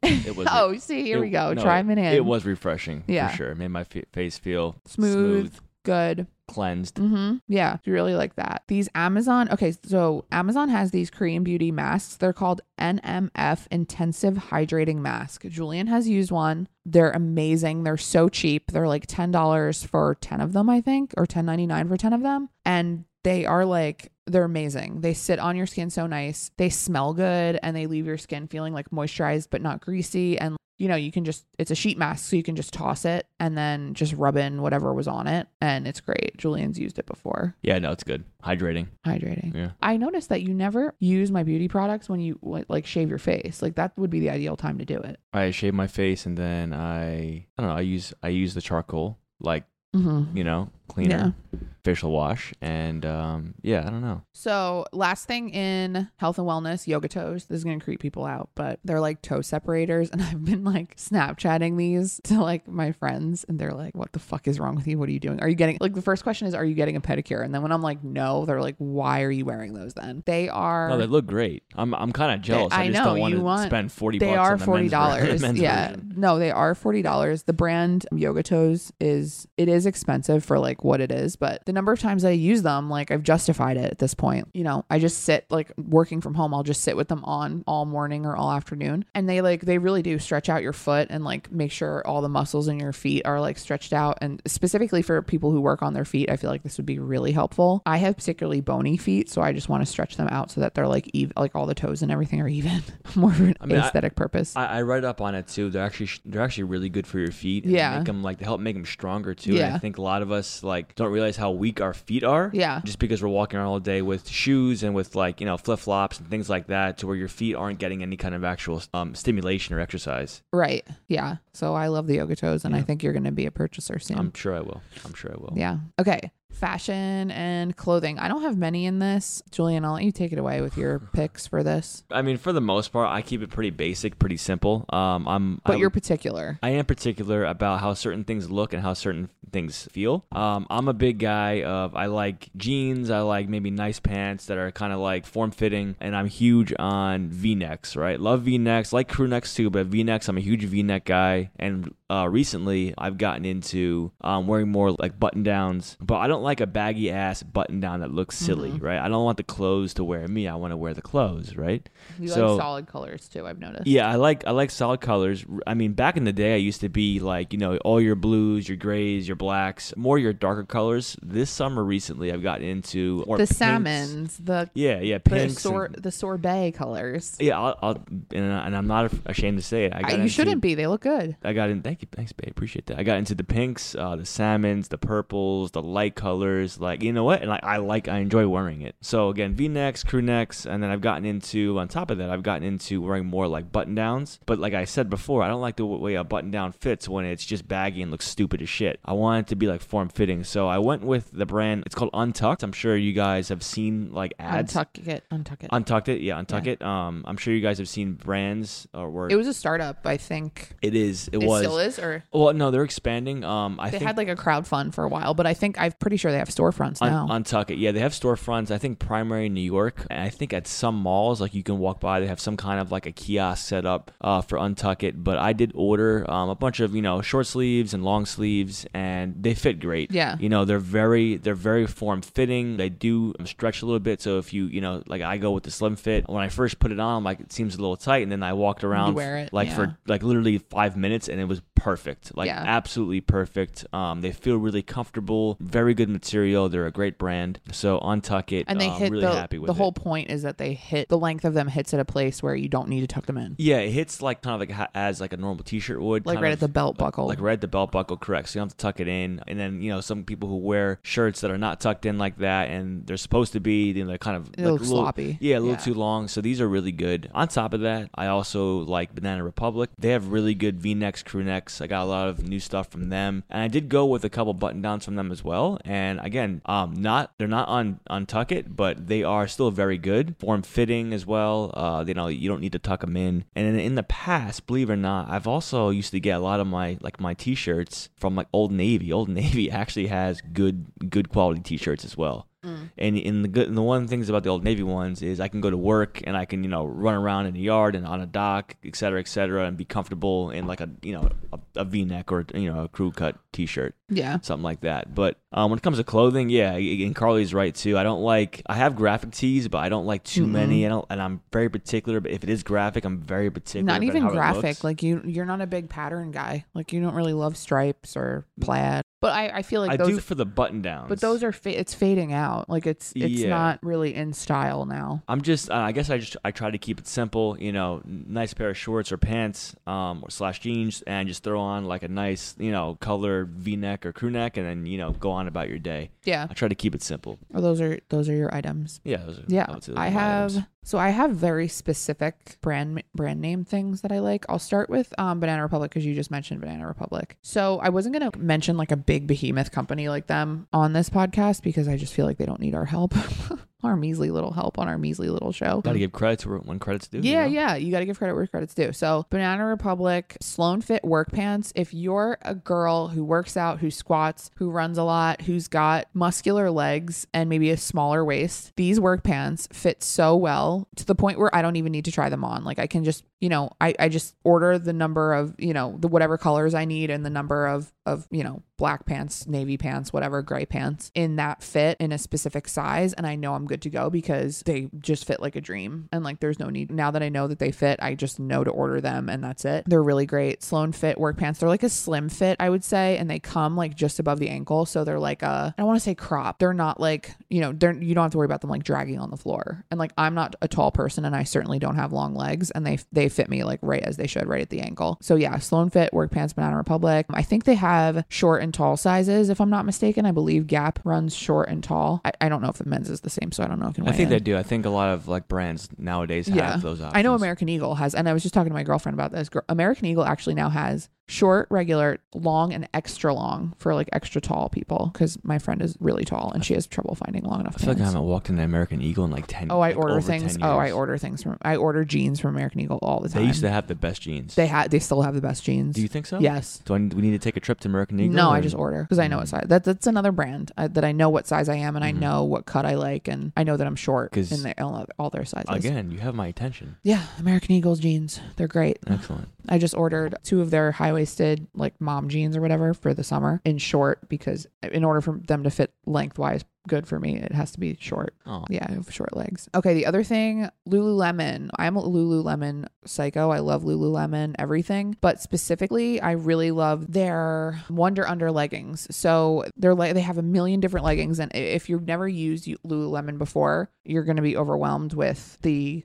oh, see, here we go. No, try them in. It was refreshing, yeah, for sure. It made my face feel smooth, good, cleansed. Yeah, you really like that. These Amazon, okay, so Amazon has these Korean beauty masks. They're called NMF Intensive Hydrating Mask. Julian has used one. They're amazing. They're so cheap. They're like $10 for 10 of them, I think, or $10.99 for 10 of them, and they are like, they're amazing. They sit on your skin so nice. They smell good and they leave your skin feeling like moisturized but not greasy. And you know, you can just, it's a sheet mask, so you can just toss it and then just rub in whatever was on it. And it's great. Julian's used it before. Yeah, no, it's good. Hydrating. Yeah. I noticed that you never use my beauty products when you like shave your face. Like that would be the ideal time to do it. I shave my face and then I don't know, I use the charcoal, like, you know, cleaner, yeah, facial wash, and I don't know. So last thing in health and wellness, yoga toes. This is gonna creep people out, but they're like toe separators, and I've been like Snapchatting these to like my friends, and they're like, what the fuck is wrong with you? What are you doing? Are you getting, like, the first question is, are you getting a pedicure? And then when I'm like, no, they're like, why are you wearing those then? They are, no, they look great. I'm kind of jealous. I just know, don't want to spend $40. They are $40. Yeah, version. No, they are $40. The brand Yoga Toes is expensive for like what it is, but the number of times that I use them, like I've justified it at this point. You know, I just sit, like working from home, I'll just sit with them on all morning or all afternoon, and they really do stretch out your foot and like make sure all the muscles in your feet are like stretched out. And specifically for people who work on their feet, I feel like this would be really helpful. I have particularly bony feet, so I just want to stretch them out so that they're like even, like all the toes and everything are even. More of an aesthetic purpose. I read up on it too. They're actually really good for your feet. And yeah, they help make them stronger too. Yeah. And I think a lot of us like don't realize how weak our feet are. Yeah. Just because we're walking around all day with shoes and with like, you know, flip flops and things like that, to where your feet aren't getting any kind of actual stimulation or exercise. Right. Yeah. So I love the Yoga Toes, and yeah, I think you're going to be a purchaser soon. I'm sure I will. Yeah. Okay. Fashion and clothing. I don't have many in this. Julian, I'll let you take it away with your picks for this. I mean, for the most part, I keep it pretty basic, pretty simple. You're particular. I am particular about how certain things look and how certain things feel. I'm a big guy of, I like jeans. I like maybe nice pants that are kind of like form fitting, and I'm huge on V-necks, right? Love V-necks, like crew necks too, but V-necks, I'm a huge V-neck guy. And recently I've gotten into wearing more like button downs, but I don't like a baggy ass button down that looks silly, right? I don't want the clothes to wear me. I want to wear the clothes, right? You so, like solid colors too, I've noticed. Yeah, I like solid colors. I mean, back in the day, I used to be like, you know, all your blues, your grays, your blacks, more your darker colors. This summer recently, I've gotten into more the pinks. Salmons, the pinks, the sorbet colors. Yeah, and I'm not ashamed to say it. You shouldn't be. They look good. Thank you, thanks, babe. Appreciate that. I got into the pinks, the salmons, the purples, the light colors. colors, like, you know what? And I enjoy wearing it. So again, V-necks, crew necks, and then I've gotten into, on top of that, I've gotten into wearing more like button downs. But like I said before, I don't like the way a button down fits when it's just baggy and looks stupid as shit. I want it to be like form fitting. So I went with the brand, it's called Untucked. I'm sure you guys have seen like ads. Untuckit. I'm sure you guys have seen brands or work. It was a startup, I think. It was. Still is, or? Well, no, they're expanding. I think they had like a crowdfund for a while, but I think I'm pretty sure they have storefronts now. Untuckit. Yeah, they have storefronts. I think primary in New York. And I think at some malls, like you can walk by, they have some kind of like a kiosk set up for Untuckit. But I did order a bunch of, you know, short sleeves and long sleeves, and they fit great. Yeah. You know, they're very form fitting. They do stretch a little bit. So if you, you know, like I go with the slim fit. When I first put it on, I'm like, it seems a little tight. And then I walked around for like literally 5 minutes and it was perfect. Like absolutely perfect. They feel really comfortable. Very good material. They're a great brand. So Untuckit, and they hit really happy with it. The whole point is that they hit, the length of them hits at a place where you don't need to tuck them in. Yeah, it hits like kind of like as like a normal t-shirt would. Like right at the belt buckle. Like right at the belt buckle, correct. So you don't have to tuck it in. And then, you know, some people who wear shirts that are not tucked in like that and they're supposed to be, you know, they're kind of like a little sloppy. Yeah, a little too long. So these are really good. On top of that, I also like Banana Republic. They have really good V-necks, crew necks. I got a lot of new stuff from them. And I did go with a couple button downs from them as well. And again, they're not on Untuckit, but they are still very good. Form fitting as well. You know, you don't need to tuck them in. And in the past, believe it or not, I've also used to get a lot of my t-shirts from like Old Navy. Old Navy actually has good quality t-shirts as well. Mm. And the one things about the Old Navy ones is I can go to work and I can, you know, run around in the yard and on a dock, et cetera, and be comfortable in like a, you know, a V-neck or, you know, a crew cut t-shirt. Yeah. Something like that. But when it comes to clothing, yeah, and Carly's right too. I have graphic tees, but I don't like too many. And I'm very particular. But if it is graphic, I'm very particular. Not even graphic. Like you're not a big pattern guy. Like you don't really love stripes or plaid. But I feel like I do for the button downs. But those are it's fading out. Like it's not really in style now. I'm just I try to keep it simple. You know, nice pair of shorts or pants or / jeans, and just throw on like a nice, you know, color V-neck or crew neck, and then, you know, go on about your day. Yeah, I try to keep it simple. Oh, those are your items. Yeah, those are my items. So I have very specific brand name things that I like. I'll start with Banana Republic because you just mentioned Banana Republic. So I wasn't going to mention like a big behemoth company like them on this podcast because I just feel like they don't need our help. Our measly little help on our measly little show. Gotta give credit when credit's due. Yeah, you know? Yeah. You gotta give credit where credit's due. So Banana Republic, Sloan Fit work pants. If you're a girl who works out, who squats, who runs a lot, who's got muscular legs and maybe a smaller waist, these work pants fit so well to the point where I don't even need to try them on. Like I can just, you know, I just order the number of, you know, the whatever colors I need and the number of, you know, black pants, navy pants, whatever, gray pants in that fit in a specific size. And I know I'm good to go because they just fit like a dream. And like, there's no need. Now that I know that they fit, I just know to order them and that's it. They're really great. Sloan Fit work pants. They're like a slim fit, I would say. And they come like just above the ankle. So they're like I don't want to say crop. They're not like, you know, you don't have to worry about them like dragging on the floor. And like, I'm not a tall person and I certainly don't have long legs and they fit me like right as they should, right at the ankle. So yeah, Sloan Fit work pants, Banana Republic. I think they have short and tall sizes, if I'm not mistaken. I believe Gap runs short and tall. I don't know if the men's is the same, so I don't know. I think they do. I think a lot of like brands nowadays have those options. I know American Eagle has, and I was just talking to my girlfriend about this. American Eagle actually now has short, regular, long, and extra long for like extra tall people because my friend is really tall and she has trouble finding long enough. I feel like I haven't walked in an American Eagle in like 10 years. I order jeans from American Eagle all the time. They used to have the best jeans. They still have the best jeans. Do you think so? Yes. Do we need to take a trip to American Eagle? No, I just order because I know what size. That's another brand that I know what size I am and I know what cut I like and I know that I'm short in all their sizes. Again, you have my attention. Yeah, American Eagle's jeans. They're great. Excellent. I just ordered 2 of their high-waisted like mom jeans or whatever for the summer in short because in order for them to fit lengthwise good for me. It has to be short. Oh. Yeah, I have short legs. Okay, the other thing, Lululemon. I'm a Lululemon psycho. I love Lululemon, everything. But specifically, I really love their Wonder Under leggings. So they're like, they have a million different leggings. And if you've never used Lululemon before, you're going to be overwhelmed with the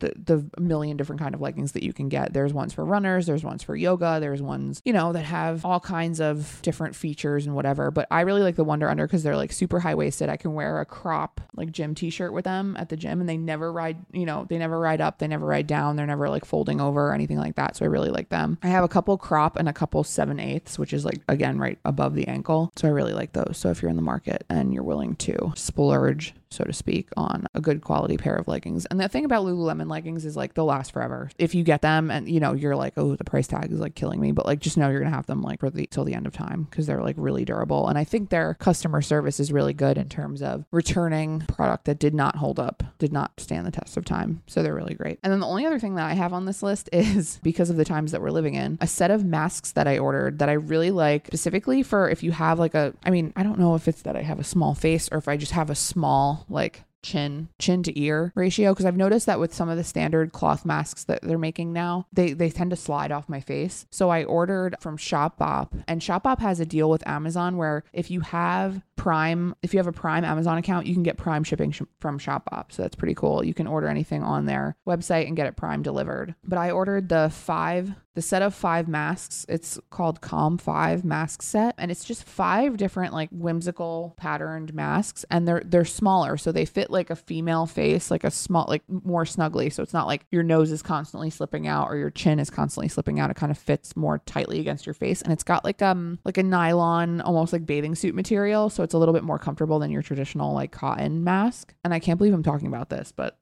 million different kind of leggings that you can get. There's ones for runners. There's ones for yoga. There's ones, you know, that have all kinds of different features and whatever. But I really like the Wonder Under because they're like super high waisted. I can wear a crop like gym t-shirt with them at the gym, and they never ride, you know, they never ride up, they never ride down, they're never like folding over or anything like that. So I really like them. I have a couple crop and a couple 7/8, which is like, again, right above the ankle. So I really like those. So if you're in the market and you're willing to splurge, so to speak, on a good quality pair of leggings. And the thing about Lululemon leggings is like they'll last forever. If you get them and you know, you're like, oh, the price tag is like killing me, but like, just know you're gonna have them like for till the end of time because they're like really durable. And I think their customer service is really good in terms of returning product that did not hold up, did not stand the test of time. So they're really great. And then the only other thing that I have on this list is, because of the times that we're living in, a set of masks that I ordered that I really like, specifically for if you have like a, I mean, I don't know if it's that I have a small face or if I just have a small like chin to ear ratio, because I've noticed that with some of the standard cloth masks that they're making now, they tend to slide off my face. So I ordered from Shopbop, and Shopbop has a deal with Amazon where if you have a Prime Amazon account, you can get Prime shipping from Shopbop. So that's pretty cool. You can order anything on their website and get it Prime delivered. But I ordered the set of 5 masks. It's called Calm 5 mask set, and it's just 5 different like whimsical patterned masks, and they're smaller, so they fit like a female face, like a small, like more snugly. So it's not like your nose is constantly slipping out or your chin is constantly slipping out. It kind of fits more tightly against your face, and it's got like a nylon, almost like bathing suit material, so it's a little bit more comfortable than your traditional like cotton mask. And I can't believe I'm talking about this, but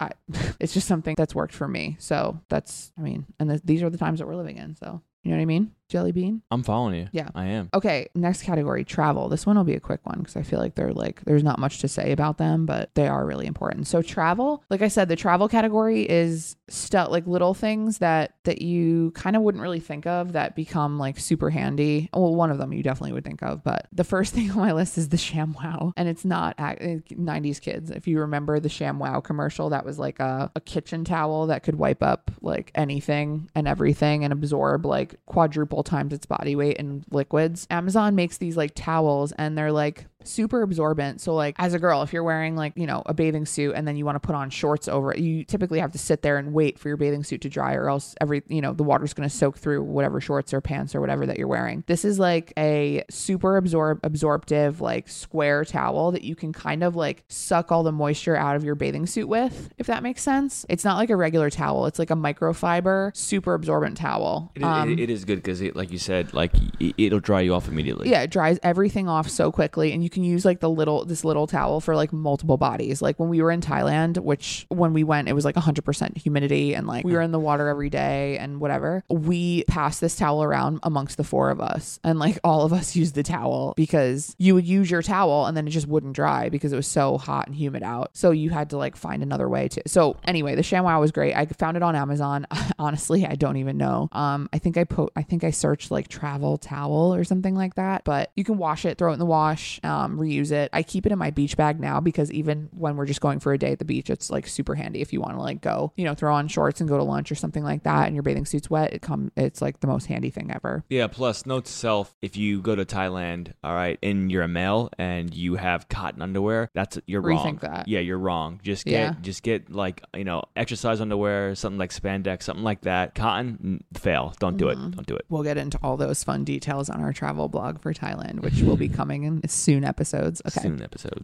it's just something that's worked for me. So that's, I mean, and these are the times that we're living in. So, you know what I mean? Jelly bean. I'm following you. Yeah, I am. Okay. Next category, travel. This one will be a quick one because I feel like there's not much to say about them, but they are really important. So travel, like I said, the travel category is stuff like little things that you kind of wouldn't really think of that become like super handy. Well, one of them you definitely would think of, but the first thing on my list is the ShamWow, and it's not 90s kids. If you remember the ShamWow commercial, that was like a kitchen towel that could wipe up like anything and everything and absorb like quadruple times its body weight in liquids. Amazon makes these like towels, and they're like super absorbent. So like as a girl, if you're wearing like, you know, a bathing suit and then you want to put on shorts over it, you typically have to sit there and wait for your bathing suit to dry, or else the water's going to soak through whatever shorts or pants or whatever that you're wearing. This is like a super absorptive like square towel that you can kind of like suck all the moisture out of your bathing suit with, if that makes sense. It's not like a regular towel. It's like a microfiber, super absorbent towel. It is good because like you said, like it'll dry you off immediately. Yeah, it dries everything off so quickly, and you can use like this little towel for like multiple bodies. Like when we were in Thailand, which when we went, it was like 100% humidity, and like we were in the water every day and whatever. We passed this towel around amongst the 4 of us, and like all of us used the towel because you would use your towel and then it just wouldn't dry because it was so hot and humid out. So you had to like find another way to. So anyway, the ShamWow was great. I found it on Amazon. Honestly, I don't even know. I think I searched like travel towel or something like that, but you can wash it, throw it in the wash, reuse it. I keep it in my beach bag now because even when we're just going for a day at the beach, it's like super handy if you want to like go, you know, throw on shorts and go to lunch or something like that, and your bathing suit's wet. It's like the most handy thing ever. Yeah. Plus, note to self: if you go to Thailand, all right, and you're a male and you have cotton underwear, you're wrong. Rethink that. Yeah, you're wrong. Just get like, you know, exercise underwear, something like spandex, something like that. Cotton, fail. Don't do it. Don't do it. We'll get into all those fun details on our travel blog for Thailand, which will be coming in soon. Episodes. Okay.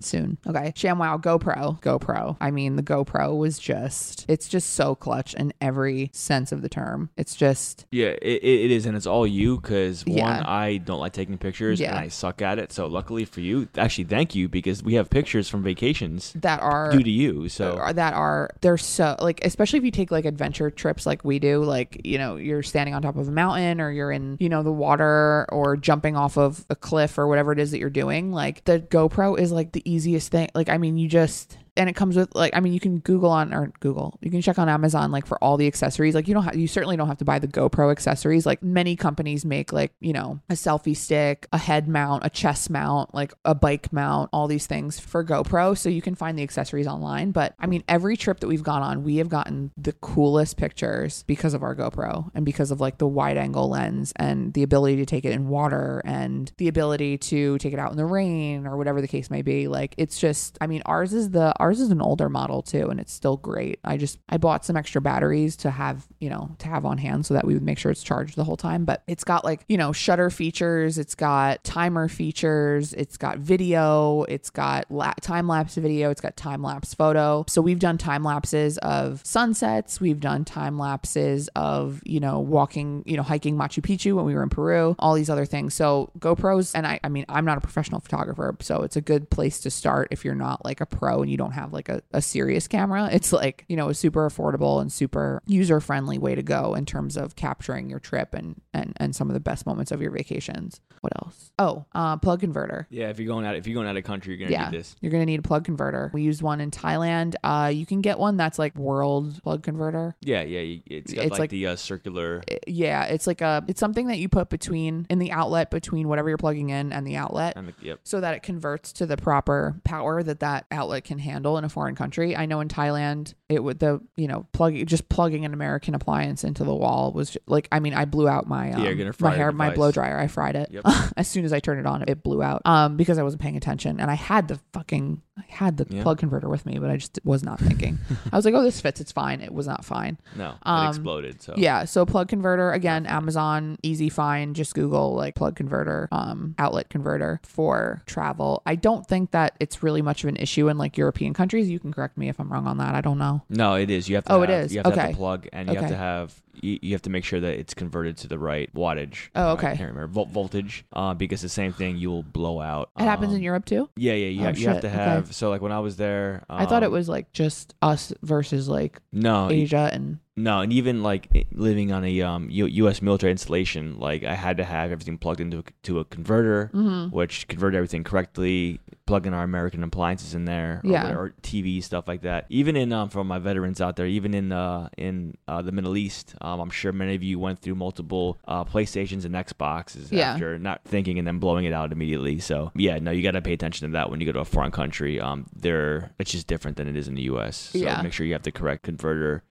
Soon. Okay. ShamWow. GoPro. I mean, the GoPro was it's just so clutch in every sense of the term. It's just. Yeah, it is. And it's all you because one, I don't like taking pictures and I suck at it. So luckily for you, actually, thank you, because we have pictures from vacations that are due to you. So they're so like, especially if you take like adventure trips like we do, like, you know, you're standing on top of a mountain or you're in, you know, the water or jumping off of a cliff or whatever it is that you're doing. Like the GoPro is like the easiest thing. Like, I mean, you just And it comes with like, I mean, you can you can check on Amazon, like for all the accessories. Like you certainly don't have to buy the GoPro accessories. Like many companies make like, a selfie stick, a head mount, a chest mount, like a bike mount, all these things for GoPro. So you can find the accessories online. But I mean, every trip that we've gone on, we have gotten the coolest pictures because of our GoPro and because of like the wide angle lens and the ability to take it in water and the ability to take it out in the rain or whatever the case may be. Like it's just, I mean, ours is an older model too, and it's still great. I bought some extra batteries to have on hand so that we would make sure it's charged the whole time. But it's got like, shutter features. It's got timer features. It's got video. It's got time-lapse video. It's got time-lapse photo. So we've done time-lapses of sunsets. We've done time-lapses of, walking, hiking Machu Picchu when we were in Peru, all these other things. So GoPros, and I mean, I'm not a professional photographer, so it's a good place to start if you're not like a pro and you don't have like a serious camera. It's like, a super affordable and super user-friendly way to go in terms of capturing your trip and some of the best moments of your vacations. What else? Oh, plug converter. Yeah, if you're going out of country, you're going to need this. You're going to need a plug converter. We used one in Thailand. You can get one that's like world plug converter. Yeah. It's got the circular. It's something that you put in the outlet between whatever you're plugging in and the outlet, so that it converts to the proper power that outlet can handle in a foreign country. I know in Thailand, plugging an American appliance into the wall was like, I mean, I blew out my blow dryer. I fried it. Yep. As soon as I turned it on, it blew out because I wasn't paying attention, and I had the plug converter with me, but I just was not thinking. I was like, oh, this fits. It's fine. It was not fine. No, it exploded. So yeah. So plug converter, again, Amazon, easy find. Just Google like plug converter, outlet converter for travel. I don't think that it's really much of an issue in like European countries. You can correct me if I'm wrong on that. I don't know. No, it is. You have to have the plug, and you have to have... You have to make sure that it's converted to the right wattage. Oh, okay. I can't remember. Voltage. Because the same thing, you will blow out. It happens in Europe too? Yeah, yeah. You have to have... Okay. So like when I was there... I thought it was like just us versus like Asia and... No, and even like living on a U.S. military installation, like I had to have everything plugged into a converter, mm-hmm. which converted everything correctly, plug in our American appliances in there, or TV, stuff like that. Even in for my veterans out there, even in the Middle East, I'm sure many of you went through multiple PlayStations and Xboxes after not thinking and then blowing it out immediately. So yeah, no, you got to pay attention to that when you go to a foreign country. It's just different than it is in the U.S. So make sure you have the correct converter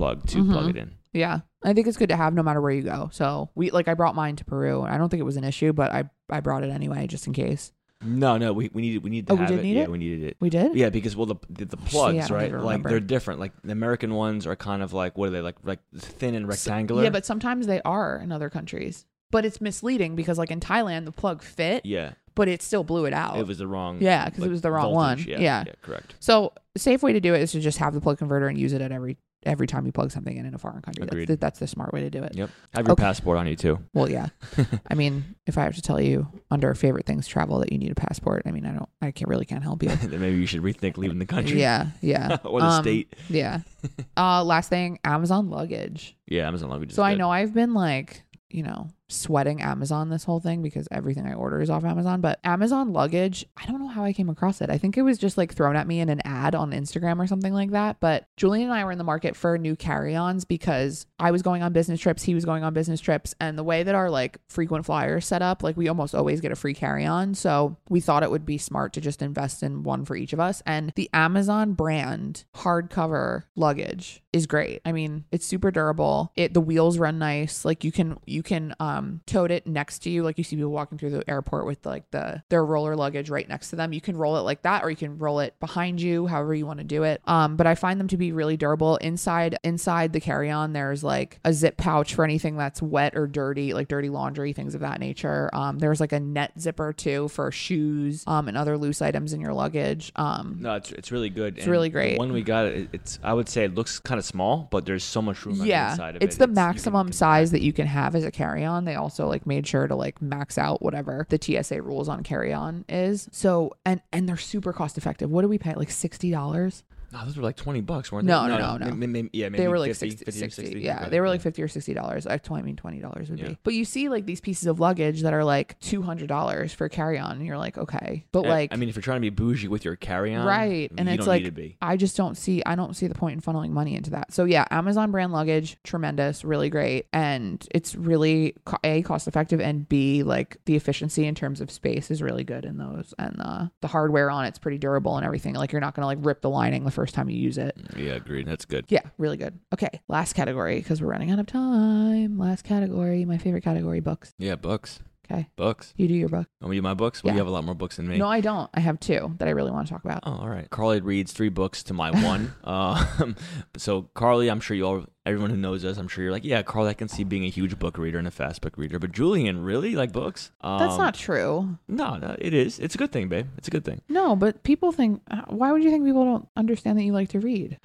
/plug to mm-hmm. plug it in. Yeah. I think it's good to have no matter where you go. So I brought mine to Peru. I don't think it was an issue, but I brought it anyway just in case. No, we needed it. Yeah, we needed it. We did? Yeah, because the plugs, right? Like they're different. Like the American ones are kind of like, what are they like thin and rectangular? Yeah, but sometimes they are in other countries. But it's misleading because like in Thailand the plug fit. Yeah. But it still blew it out. It was the wrong. Yeah, because it was the wrong voltage. One. Yeah, correct. So safe way to do it is to just have the plug converter and use it at every time you plug something in a foreign country. That's the smart way to do it. Yep. Have your passport on you too. Well, yeah. I mean, if I have to tell you under favorite things travel that you need a passport, I mean, I really can't help you. Then maybe you should rethink leaving the country. Yeah. Or the state. Yeah. Last thing, Amazon luggage. Yeah, Amazon luggage. So I know I've been like, sweating Amazon this whole thing because everything I order is off Amazon, but Amazon luggage, I don't know how I came across it. I think it was just like thrown at me in an ad on Instagram or something like that. But Julian and I were in the market for new carry-ons because I was going on business trips. He was going on business trips. And the way that our like frequent flyers set up, like we almost always get a free carry-on. So we thought it would be smart to just invest in one for each of us. And the Amazon brand hardcover luggage is great. I mean, it's super durable. The wheels run nice. Like you can tote it next to you. Like you see people walking through the airport with like their roller luggage right next to them. You can roll it like that, or you can roll it behind you, however you want to do it. But I find them to be really durable. Inside the carry-on, there's like a zip pouch for anything that's wet or dirty, like dirty laundry, things of that nature. There's like a net zipper too for shoes, and other loose items in your luggage. No, it's really good. It's really great. When we got it, I would say it looks kind of small, but there's so much room inside of it. It's the maximum size that you can have as a carry-on. They also like made sure to like max out whatever the TSA rules on carry-on is. So and they're super cost effective. What do we pay? Like $60? No, those were like $20, weren't they? No. Maybe, yeah, maybe they were like 50 or 60. Yeah, they were like $50 or $60. I mean $20 would be. But you see like these pieces of luggage that are like $200 for carry on, and you're like, okay, but like, I mean, if you're trying to be bougie with your carry on, right? And it's like, I don't see the point in funneling money into that. So yeah, Amazon brand luggage, tremendous, really great, and it's really A, cost effective, and B, like the efficiency in terms of space is really good in those, and the hardware on it's pretty durable and everything. Like you're not gonna like rip the lining the first time you use it. Yeah, agreed. That's good. Yeah, really good. Okay, last category because we're running out of time. Last category, my favorite category, books. Yeah, books. Okay. Books. You do your book. Oh, you do my books? Well, yeah. You have a lot more books than me. No, I don't. I have two that I really want to talk about. Oh, all right. Carly reads 3 books to my 1. So Carly, I'm sure you all... Everyone who knows us, I'm sure you're like, yeah, Carl, I can see being a huge book reader and a fast book reader. But Julian, really? Like books? That's not true. No, it is. It's a good thing, babe. It's a good thing. No, but people think, why would you think people don't understand that you like to read?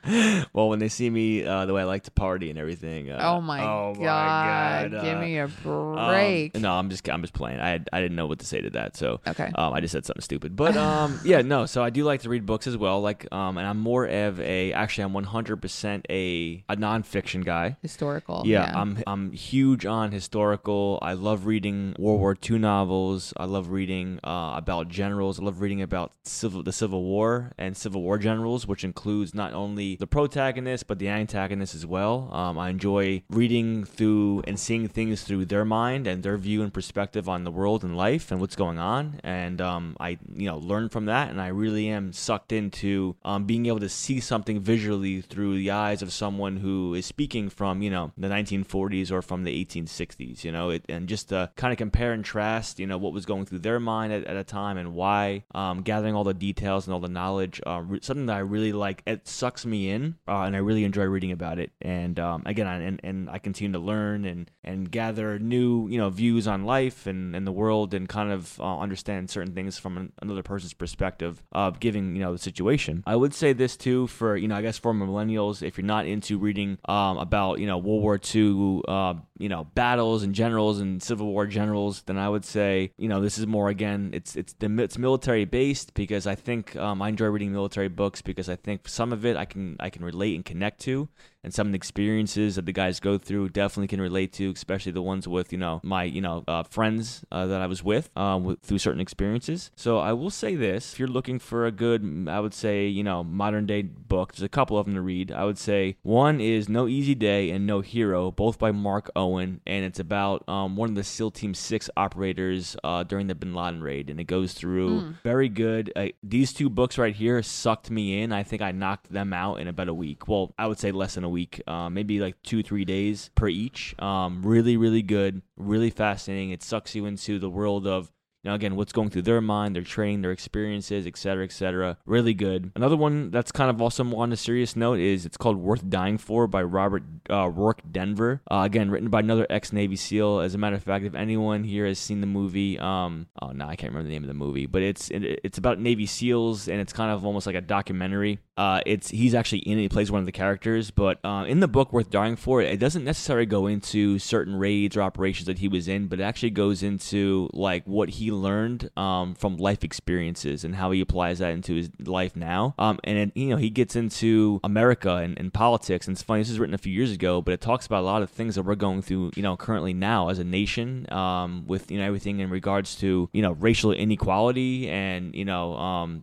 Well, when they see me the way I like to party and everything. Oh my God. Give me a break. No, I'm just playing. I didn't know what to say to that. So okay. I just said something stupid. But yeah, no. So I do like to read books as well. Like, and I'm more of I'm 100% a nonfiction guy. Historical. Yeah. I'm huge on historical. I love reading World War II novels. I love reading about generals. I love reading about the Civil War and Civil War generals, which includes not only the protagonist, but the antagonist as well. I enjoy reading through and seeing things through their mind and their view and perspective on the world and life and what's going on. And I learn from that, and I really am sucked into being able to see something visually through the eyes of someone who is speaking from, the 1940s or from the 1860s, and just to kind of compare and contrast, what was going through their mind at a time and why, gathering all the details and all the knowledge, something that I really like, it sucks me in, and I really enjoy reading about it. And again, I continue to learn and gather new, views on life and the world and kind of understand certain things from another person's perspective of giving, the situation. I would say this too for, I guess for millennials, if you're not into reading, about, World War II, battles and generals and Civil War generals, then I would say, this is more, again, it's military based, because I think I enjoy reading military books because I think some of it I can relate and connect to. And some of the experiences that the guys go through definitely can relate to, especially the ones with, my, friends that I was with through certain experiences. So I will say this, if you're looking for a good, I would say, modern day book, there's a couple of them to read. I would say one is No Easy Day and No Hero, both by Mark Owen. And it's about one of the SEAL Team 6 operators during the Bin Laden raid. And it goes through very good. These 2 books right here sucked me in. I think I knocked them out in about a week. Well, I would say less than a week, maybe like 2-3 days per each. Really, really good, really fascinating. It sucks you into the world of, again, what's going through their mind, their training, their experiences, et cetera, et cetera. Really good. Another one that's kind of also on a serious note is it's called Worth Dying For by Robert Rourke Denver. Again, written by another ex-Navy SEAL. As a matter of fact, if anyone here has seen the movie, I can't remember the name of the movie, but it's about Navy SEALs, and it's kind of almost like a documentary. He's actually in it. He plays one of the characters, but in the book Worth Dying For, it doesn't necessarily go into certain raids or operations that he was in, but it actually goes into like what he learned from life experiences and how he applies that into his life now. He gets into America and politics. And it's funny, this is written a few years ago, but it talks about a lot of things that we're going through, currently now as a nation, with, everything in regards to, racial inequality and,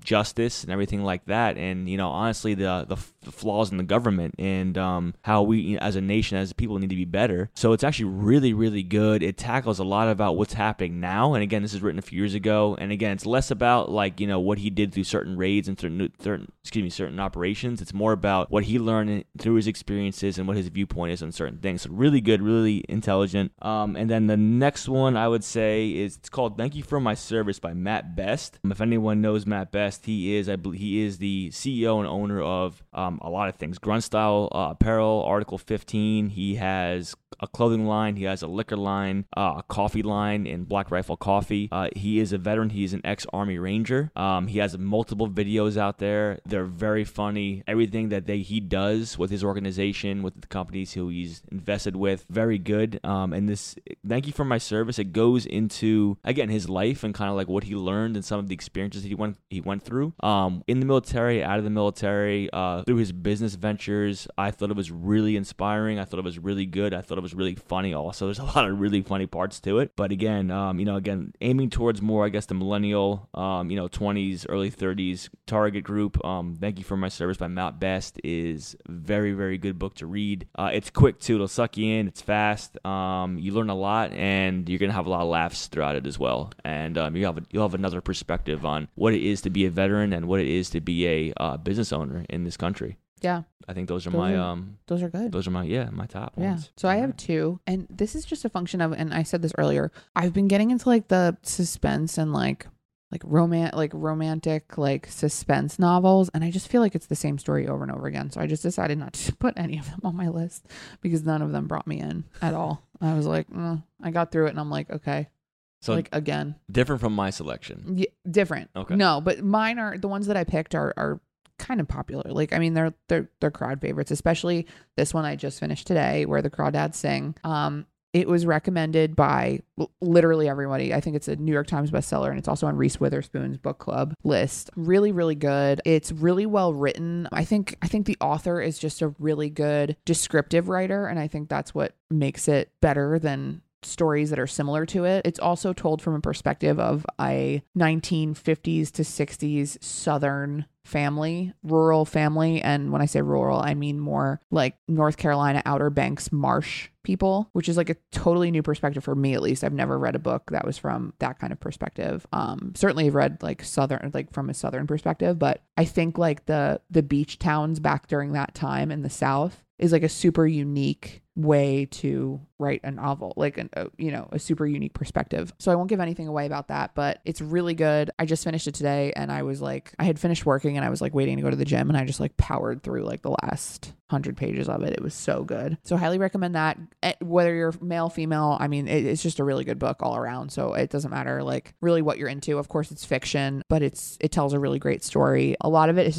justice and everything like that. And, honestly, the flaws in the government and how we, as a nation, as people, need to be better. So it's actually really, really good. It tackles a lot about what's happening now. And again, this is written a few years ago. And again, it's less about like, what he did through certain raids and certain operations. It's more about what he learned through his experiences and what his viewpoint is on certain things. So really good, really intelligent. And then the next one I would say is it's called Thank You For My Service by Matt Best. If anyone knows Matt Best, he is the CEO and owner of a lot of things. Grunt Style Apparel, Article 15. He has a clothing line. He has a liquor line, a coffee line in Black Rifle Coffee. He is a veteran. He's an ex-Army Ranger. He has multiple videos out there. They're very funny. Everything that he does with his organization, with the companies who he's invested with, very good. And this Thank You For My Service, it goes into, again, his life and kind of like what he learned and some of the experiences he went through in the military, out of the military, through his business ventures. I thought it was really inspiring. I thought it was really good. I thought it was really funny also. There's a lot of really funny parts to it. But again, aiming towards more, I guess, the millennial, 20s, early 30s target group. Thank You For My Service by Matt Best is very, very good book to read. It's quick too. It'll suck you in. It's fast. You learn a lot, and you're gonna have a lot of laughs throughout it as well. And you'll have another perspective on what it is to be a veteran and what it is to be a business owner in this country. Yeah. I think those are good. Those are my top ones. So I have two, and this is just a function of, and I said this earlier, I've been getting into like the suspense and romantic suspense novels, and I just feel like it's the same story over and over again. So I just decided not to put any of them on my list because none of them brought me in at all. I was like, I got through it and I'm like, okay. So like again, different from my selection. Yeah, different. Okay. No, but mine are the ones that I picked are kind of popular. Like, I mean, they're crowd favorites, especially this one I just finished today, Where the Crawdads Sing. It was recommended by literally everybody. I think it's a New York Times bestseller, and it's also on Reese Witherspoon's book club list. Really, really good. It's really well written. I think the author is just a really good descriptive writer, and I think that's what makes it better than stories that are similar to it. It's also told from a perspective of a 1950s to 60s Southern family, rural family. And when I say rural, I mean more like North Carolina, Outer Banks, marsh people, which is like a totally new perspective for me, at least. I've never read a book that was from that kind of perspective. Certainly I've read from a Southern perspective, but I think like the beach towns back during that time in the South is like a super unique way to write a novel, like a super unique perspective. So I won't give anything away about that, but it's really good. I just finished it today, and I was like, I had finished working and I was like waiting to go to the gym, and I just like powered through like the last 100 pages of it. It was so good. So highly recommend that, whether you're male, female. I mean, it's just a really good book all around. So it doesn't matter like really what you're into. Of course it's fiction, but it tells a really great story. A lot of it is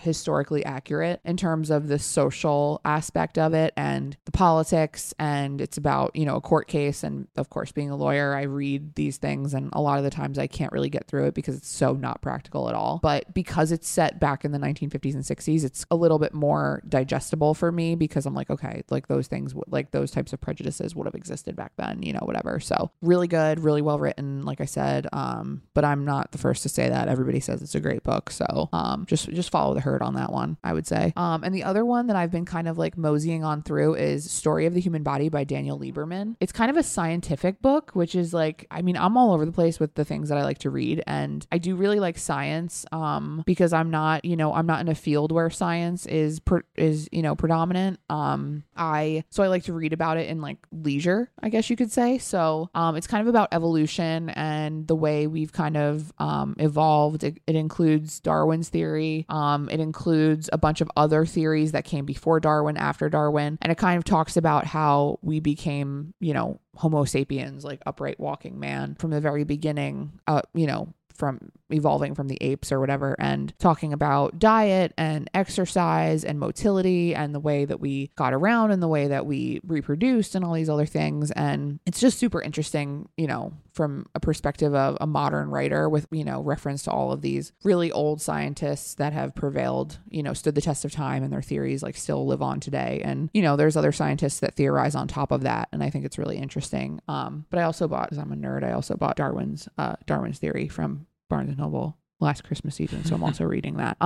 historically accurate in terms of the social aspect of it and the politics, and it's about, a court case. And of course, being a lawyer, I read these things, and a lot of the times I can't really get through it because it's so not practical at all. But because it's set back in the 1950s and 60s, it's a little bit more digestible for me because I'm like, okay, like those things, like those types of prejudices would have existed back then, whatever. So really good, really well written, like I said. But I'm not the first to say that. Everybody says it's a great book. So just follow the herd on that one, I would say. And the other one that I've been kind of like moseying on through is Story of the Human Body by Daniel Lieberman. It's kind of a scientific book, which is like, I mean, I'm all over the place with the things that I like to read, and I do really like science because I'm not in a field where science is predominant. So I like to read about it in like leisure, I guess you could say. So it's kind of about evolution and the way we've kind of evolved. It includes Darwin's theory. It includes a bunch of other theories that came before Darwin, after Darwin, and it kind of talks about how we became, Homo sapiens, like upright walking man from the very beginning, from evolving from the apes or whatever, and talking about diet and exercise and motility and the way that we got around and the way that we reproduced and all these other things. And it's just super interesting, from a perspective of a modern writer with, reference to all of these really old scientists that have prevailed, stood the test of time, and their theories like still live on today. And, there's other scientists that theorize on top of that. And I think it's really interesting. But I also bought, because I'm a nerd, I also bought Darwin's theory from Barnes & Noble last Christmas season. So I'm also reading that.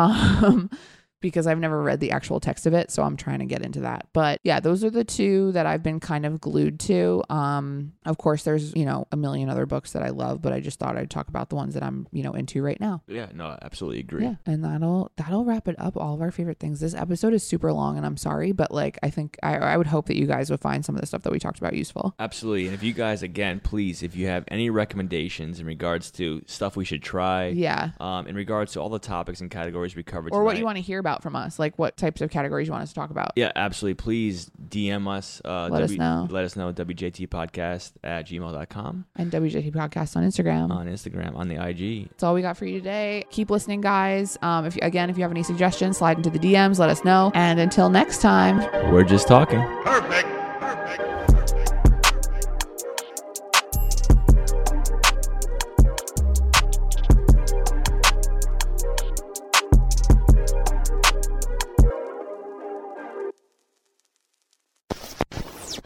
Because I've never read the actual text of it. So I'm trying to get into that. But yeah, those are the two that I've been kind of glued to. Of course, there's, a million other books that I love, but I just thought I'd talk about the ones that I'm, into right now. Yeah, no, I absolutely agree. Yeah, and that'll wrap it up. All of our favorite things. This episode is super long, and I'm sorry, but like, I think I would hope that you guys would find some of the stuff that we talked about useful. Absolutely. And if you guys, again, please, if you have any recommendations in regards to stuff we should try, in regards to all the topics and categories we covered, or tonight, what you want to hear about, about from us, like what types of categories you want us to talk about. Yeah, absolutely. Please DM us. Let us know. WJTpodcast@gmail.com. And WJTpodcast on Instagram. On the IG. That's all we got for you today. Keep listening, guys. If you have any suggestions, slide into the DMs. Let us know. And until next time. We're just talking. Perfect.